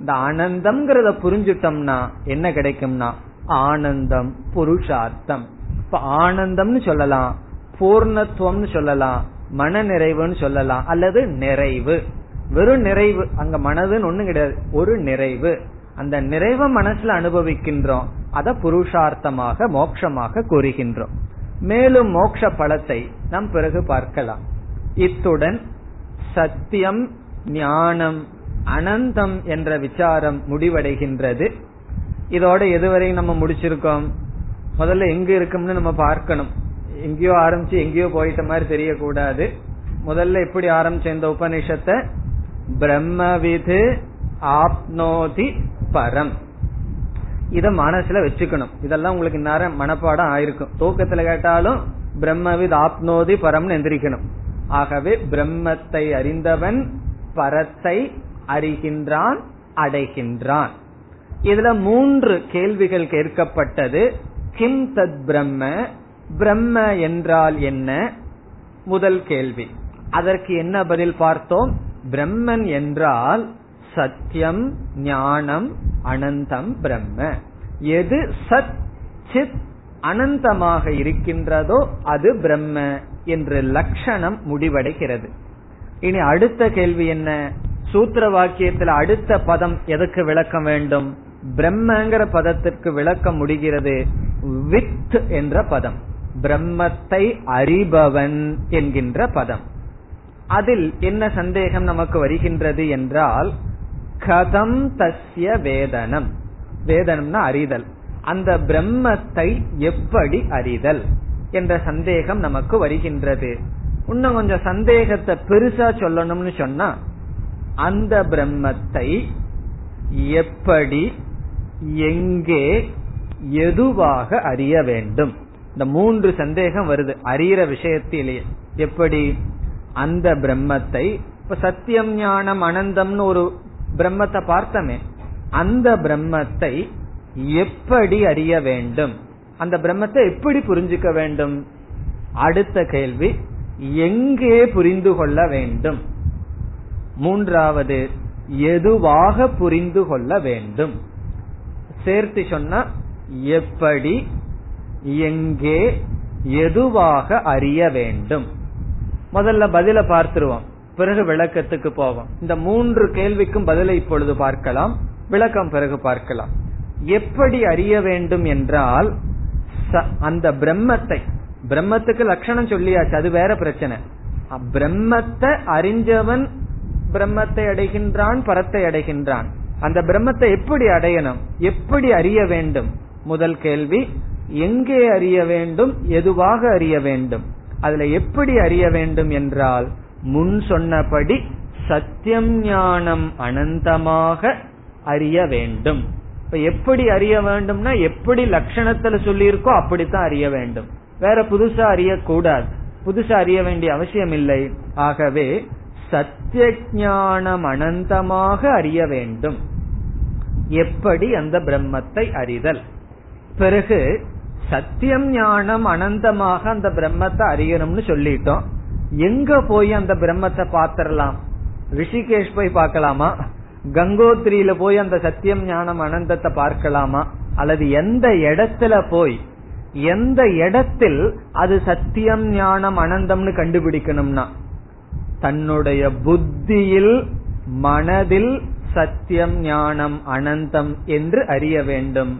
இந்த அனந்தம்ங்கிறத புரிஞ்சுட்டோம்னா என்ன கிடைக்கும்னா ஆனந்தம், புருஷார்த்தம். இப்ப ஆனந்தம்னு சொல்லலாம், பூர்ணத்துவம்னு சொல்லலாம், மன நிறைவுன்னு சொல்லலாம், அல்லது நிறைவு. வெறும் நிறைவு, அங்க மனதுன்னு ஒண்ணும் கிடையாது, ஒரு நிறைவு. அந்த நிறைவை மனசுல அனுபவிக்கின்றோம், அத புருஷார்த்தமாக மோட்சமாக கூறுகின்றோம். மேலும் மோட்ச பலத்தை நாம் பிறகு பார்க்கலாம். இத்துடன் சத்தியம், ஞானம், அனந்தம் என்ற விசாரம் முடிவடைகின்றது. இதோட எதுவரை நம்ம முடிச்சிருக்கோம்? முதல்ல எங்க இருக்கும்னு நம்ம பார்க்கணும். எங்கேயோ ஆரம்பிச்சு எங்கேயோ போயிட்ட மாதிரி தெரியக்கூடாது. முதல்ல எப்படி ஆரம்பிச்ச இந்த உபநிஷத்தை? பிரம்மவிது ஆப்னோதி பரம். இத மனசுல வச்சுக்கணும். இதெல்லாம் உங்களுக்கு நேரம் மனப்பாடம் ஆயிருக்கும். தூக்கத்துல கேட்டாலும் பிரம்மவித் ஆப்னோதி பரம்னு எந்திரிக்கணும். ஆகவே பிரம்மத்தை அறிந்தவன் பரத்தை அறிகின்றான், அடைகின்றான். இதுல 3 கேள்விகள் கேட்கப்பட்டது. கிம் தத் பிரம்ம, பிரம்ம என்றால் என்ன? முதல் கேள்வி. அதற்கு என்ன பதில் பார்த்தோம்? பிரம்மன் என்றால் சத்தியம், ஞானம், அனந்தம் பிரம்ம. எது சத் சித் அனந்தமாக இருக்கின்றதோ அது பிரம்ம என்று லட்சணம் முடிவடைகிறது. இனி அடுத்த கேள்வி என்ன? சூத்திர வாக்கியத்தில் அடுத்த பதம் எதற்கு விளக்கம் வேண்டும்? பிரம்மங்கிற பதத்திற்கு விளக்க முடிகிறது வித் என்ற பதம், பிரம்மத்தை அறிபவன் என்கின்ற பதம். அதில் என்ன சந்தேகம் நமக்கு வருகின்றது என்றால், கதம் தஸ்ய வேதனம், வேதனம்னா அறிதல், அந்த பிரம்மத்தை எப்படி அறிதல் என்ற சந்தேகம் நமக்கு வருகின்றது. இன்னும் கொஞ்சம் சந்தேகத்தை பெருசா சொல்லணும்னு சொன்னா, அந்த பிரம்மத்தை எப்படி எங்கே எதுவாக அறிய வேண்டும்? இந்த மூன்று சந்தேகம் வருது அறிகிற விஷயத்திலேயே. எப்படி அந்த பிரம்மத்தை, இப்ப சத்தியம் ஞானம் அனந்தம்னு ஒரு பிரம்மத்தை பார்த்தமே, அந்த பிரம்மத்தை எப்படி அறிய வேண்டும்? அந்த பிரம்மத்தை எப்படி புரிஞ்சுக்க வேண்டும்? அடுத்த கேள்வி எங்கே புரிந்து கொள்ள வேண்டும்? மூன்றாவது எதுவாக புரிந்து கொள்ள வேண்டும்? சேர்த்து சொன்னா எப்படி எங்கே எதுவாக அறிய வேண்டும்? முதல்ல பதில பார்த்துருவோம், பிறகு விளக்கத்துக்கு போவோம். இந்த மூன்று கேள்விக்கும் பதிலை இப்பொழுது பார்க்கலாம், விளக்கம் பிறகு பார்க்கலாம். எப்படி அறிய வேண்டும் என்றால், அந்த பிரம்மத்தை, பிரம்மத்துக்கு லட்சணம் சொல்லியாச்சு, அது வேற பிரச்சனை. பிரம்மத்தை அறிஞ்சவன் பிரம்மத்தை அடைகின்றான், பரத்தை அடைகின்றான். அந்த பிரம்மத்தை எப்படி அடையணும், எப்படி அறிய வேண்டும்? முதல் கேள்வி எங்கே அறிய வேண்டும், எதுவாக அறிய வேண்டும். அதுல எப்படி அறிய வேண்டும் என்றால், முன் சொன்னபடி சத்தியம் ஞானம் அனந்தமாக அறிய வேண்டும். இப்ப எப்படி அறிய வேண்டும்னா, எப்படி லட்சணத்துல சொல்லியிருக்கோ அப்படித்தான் அறிய வேண்டும், வேற புதுசா அறியக்கூடாது, புதுசா அறிய வேண்டிய அவசியம் இல்லை. ஆகவே சத்திய ஞானம் அனந்தமாக அறிய வேண்டும், எப்படி அந்த பிரம்மத்தை அறிதல். பிறகு சத்தியம் ஞானம் அனந்தமாக அந்த பிரம்மத்தை அறியணும்னு சொல்லிட்டோம், எங்க போய் அந்த பிரம்மத்தை பாத்திரலாம்? ரிஷிகேஷ் போய் பார்க்கலாமா? கங்கோத்ரியில போய் அந்த சத்தியம் ஞானம் அனந்தத்தை பார்க்கலாமா? அல்லது எந்த இடத்துல போய், எந்த இடத்தில் அது சத்தியம் ஞானம் அனந்தம்னு கண்டுபிடிக்கணும்னா, தன்னுடைய புத்தியில், மனதில் சத்தியம் ஞானம் அனந்தம் என்று அறிய வேண்டும்.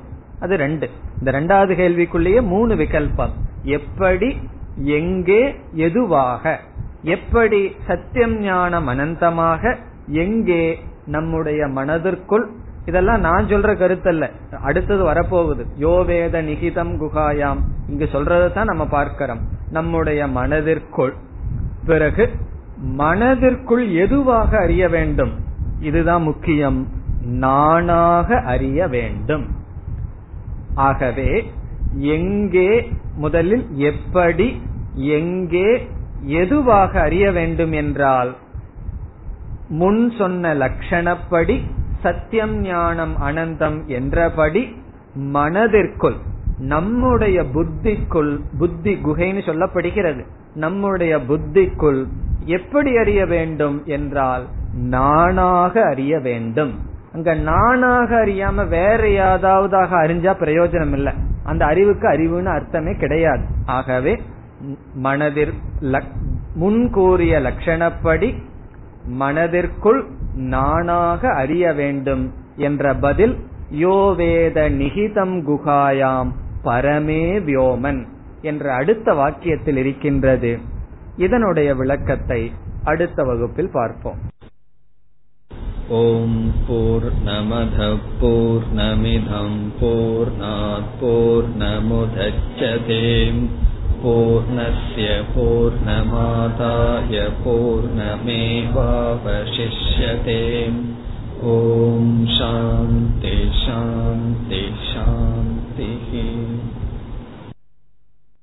அது ரெண்டு. இந்த ரெண்டாவது கேள்விக்குள்ளேயே மூணு விகல்பம், எப்படி எங்கே எதுவாக. எப்படி சத்தியம் ஞானம் அனந்தமாக, எங்கே நம்முடைய மனதிற்குள். இதெல்லாம் நான் சொல்ற கருத்தல்ல, அடுத்தது வரப்போகுது. யோவேத நிகிதம் குகாயாம், இங்கு சொல்றதான் நம்ம பார்க்கிறோம், நம்முடைய மனதிற்குள். பிறகு மனதிற்குள் எதுவாக அறிய வேண்டும், இதுதான் முக்கியம், நானாக அறிய வேண்டும். ஆகவே எங்கே முதலில் எப்படி எங்கே எதுவாக அறிய வேண்டும் என்றால், முன் சொன்ன லட்சணப்படி சத்தியம் ஞானம் அனந்தம் என்றபடி மனதிற்குள், நம்முடைய புத்திக்குள், புத்தி குகைன்னு சொல்லப்படுகிறது, நம்முடைய புத்திக்குள் எப்படி அறிய வேண்டும் என்றால் நானாக அறிய வேண்டும். அங்க நானாக அறியாம வேற ஏதாவதாக அறிஞ்சா பிரயோஜனம் இல்லை, அந்த அறிவுக்கு அறிவுன்னு அர்த்தமே கிடையாது. ஆகவே மனதில் முன்கூறிய லட்சணப்படி மனதிற்குள் நானாக அறிய வேண்டும் என்ற பதில் யோவேத நிகிதம் குகாயாம் பரமே வ்யோமன் என்ற அடுத்த வாக்கியத்தில் இருக்கின்றது. இதனுடைய விளக்கத்தை அடுத்த வகுப்பில் பார்ப்போம். ஓம் பூர்ணமத பூர்ணமிதம் பூர்ணாத் பூர்ணமுதச்யதே பூர்ணஸ்ய பூர்ணமாதாய பூர்ணமேவாவசிஷ்யதே. ஓம்